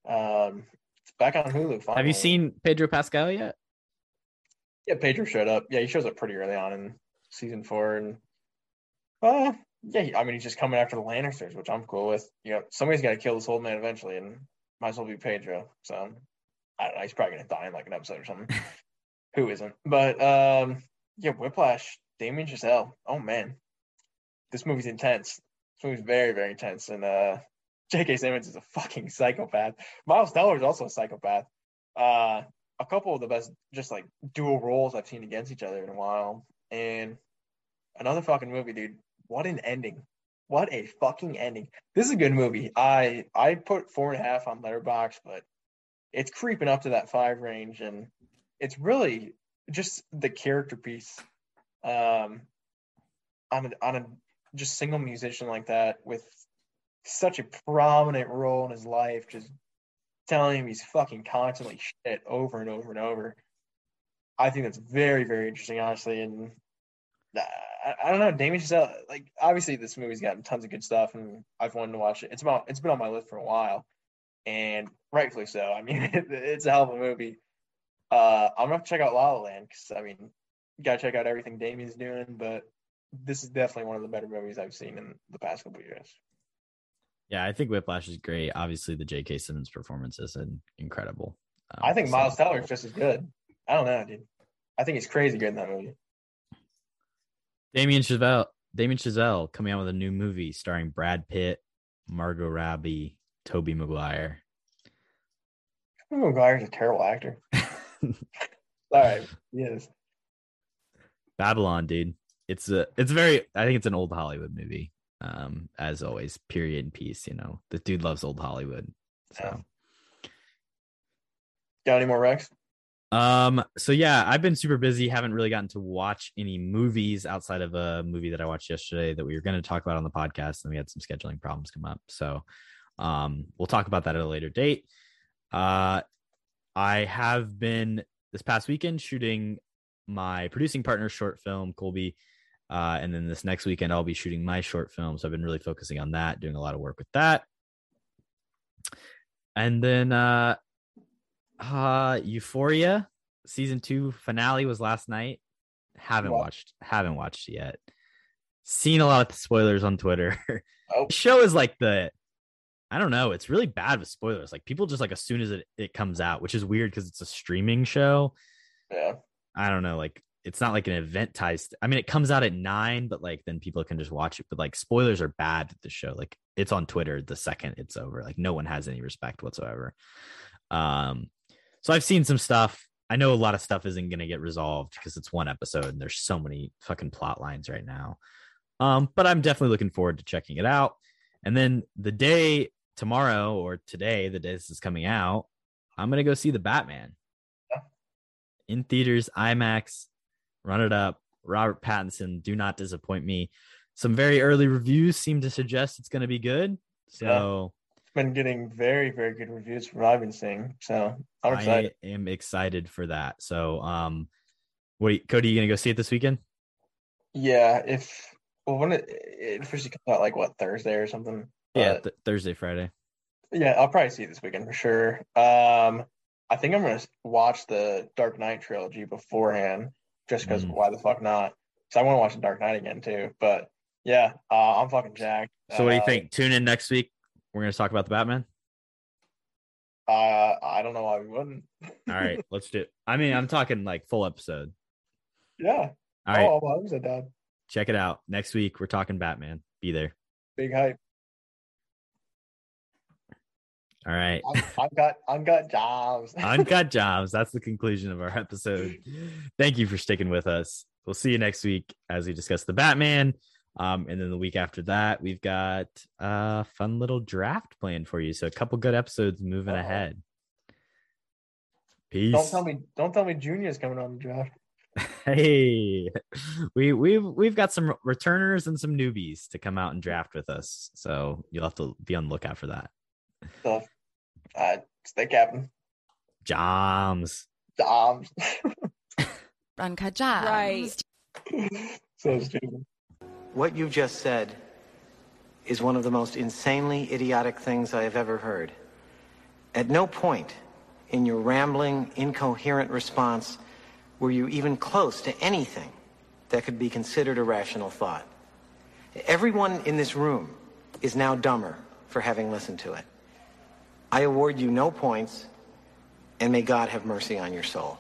It's back on Hulu finally. Have you seen Pedro Pascal yet? Yeah, Pedro showed up. Yeah, he shows up pretty early on in season 4, and yeah, I mean, he's just coming after the Lannisters, which I'm cool with. You know, somebody's got to kill this old man eventually, and might as well be Pedro. So, I don't know. He's probably going to die in like an episode or something. Who isn't? But, yeah, Whiplash, Damien Chazelle. Oh, man. This movie's intense. This movie's very, very intense. And J.K. Simmons is a fucking psychopath. Miles Teller is also a psychopath. A couple of the best just, like, dual roles I've seen against each other in a while. And another fucking movie, dude. What an ending. What a fucking ending. This is a good movie. I put 4.5 on Letterboxd, but it's creeping up to that 5 range, and it's really just the character piece on a just single musician like that with such a prominent role in his life, just telling him he's fucking constantly shit over and over and over. I think that's very, very interesting, honestly, and I don't know. Damien Chazelle, like, obviously this movie's gotten tons of good stuff, and I've wanted to watch it. It's been on my list for a while, and rightfully so. I mean, it's a hell of a movie. I'm gonna check out La La Land because I mean, you gotta check out everything Damien's doing. But this is definitely one of the better movies I've seen in the past couple of years. Yeah, I think Whiplash is great. Obviously, the J.K. Simmons performance is incredible. I think Miles Teller is just as good. I don't know, dude. I think he's crazy good in that movie. Damien Chazelle coming out with a new movie starring Brad Pitt, Margot Robbie, Tobey Maguire. Tobey Maguire's a terrible actor. Sorry, he is. Babylon, dude. I think it's an old Hollywood movie. As always, period piece. You know, the dude loves old Hollywood. So, got any more recs? So yeah, I've been super busy, haven't really gotten to watch any movies outside of a movie that I watched yesterday that we were going to talk about on the podcast, and we had some scheduling problems come up. So we'll talk about that at a later date. I have been this past weekend shooting my producing partner's short film, Colby, and then this next weekend I'll be shooting my short film. So I've been really focusing on that, doing a lot of work with that. And then Euphoria season 2 finale was last night. Haven't watched it yet. Seen a lot of spoilers on Twitter. Oh. The show is like I don't know, it's really bad with spoilers. Like, people just like as soon as it comes out, which is weird because it's a streaming show. Yeah. I don't know, like it's not like an eventized. I mean, it comes out at 9, but like then people can just watch it. But like spoilers are bad at the show. Like, it's on Twitter the second it's over. Like, no one has any respect whatsoever. So I've seen some stuff. I know a lot of stuff isn't going to get resolved because it's one episode and there's so many fucking plot lines right now. But I'm definitely looking forward to checking it out. And then the day tomorrow or today, the day this is coming out, I'm going to go see The Batman. Yeah. In theaters, IMAX, run it up. Robert Pattinson, do not disappoint me. Some very early reviews seem to suggest it's going to be good. So... yeah. Been getting very, very good reviews from what I've been seeing, so I'm excited. I am excited for that. So Cody, you gonna go see it this weekend? Yeah, when it officially comes out, like what, Thursday or something? Yeah, Thursday, Friday. Yeah, I'll probably see it this weekend for sure. I think I'm gonna watch the Dark Knight trilogy beforehand, just because why the fuck not? So I want to watch the Dark Knight again too. But yeah, I'm fucking jacked. So what do you think? Tune in next week. We're going to talk about The Batman? I don't know why we wouldn't. All right, let's do it. I mean, I'm talking like full episode. Yeah. All right. Oh, well, I was a dad. Check it out. Next week, we're talking Batman. Be there. Big hype. All right. Uncut jobs. Uncut jobs. That's the conclusion of our episode. Thank you for sticking with us. We'll see you next week as we discuss the Batman. And then the week after that, we've got a fun little draft planned for you. So a couple good episodes moving ahead. Peace. Don't tell me Junior's coming on the draft. Hey, we've got some returners and some newbies to come out and draft with us. So you'll have to be on the lookout for that. So, stay capping. Joms. Uncut Jobs. Right. So stupid. What you just said is one of the most insanely idiotic things I have ever heard. At no point in your rambling, incoherent response were you even close to anything that could be considered a rational thought. Everyone in this room is now dumber for having listened to it. I award you no points, and may God have mercy on your soul.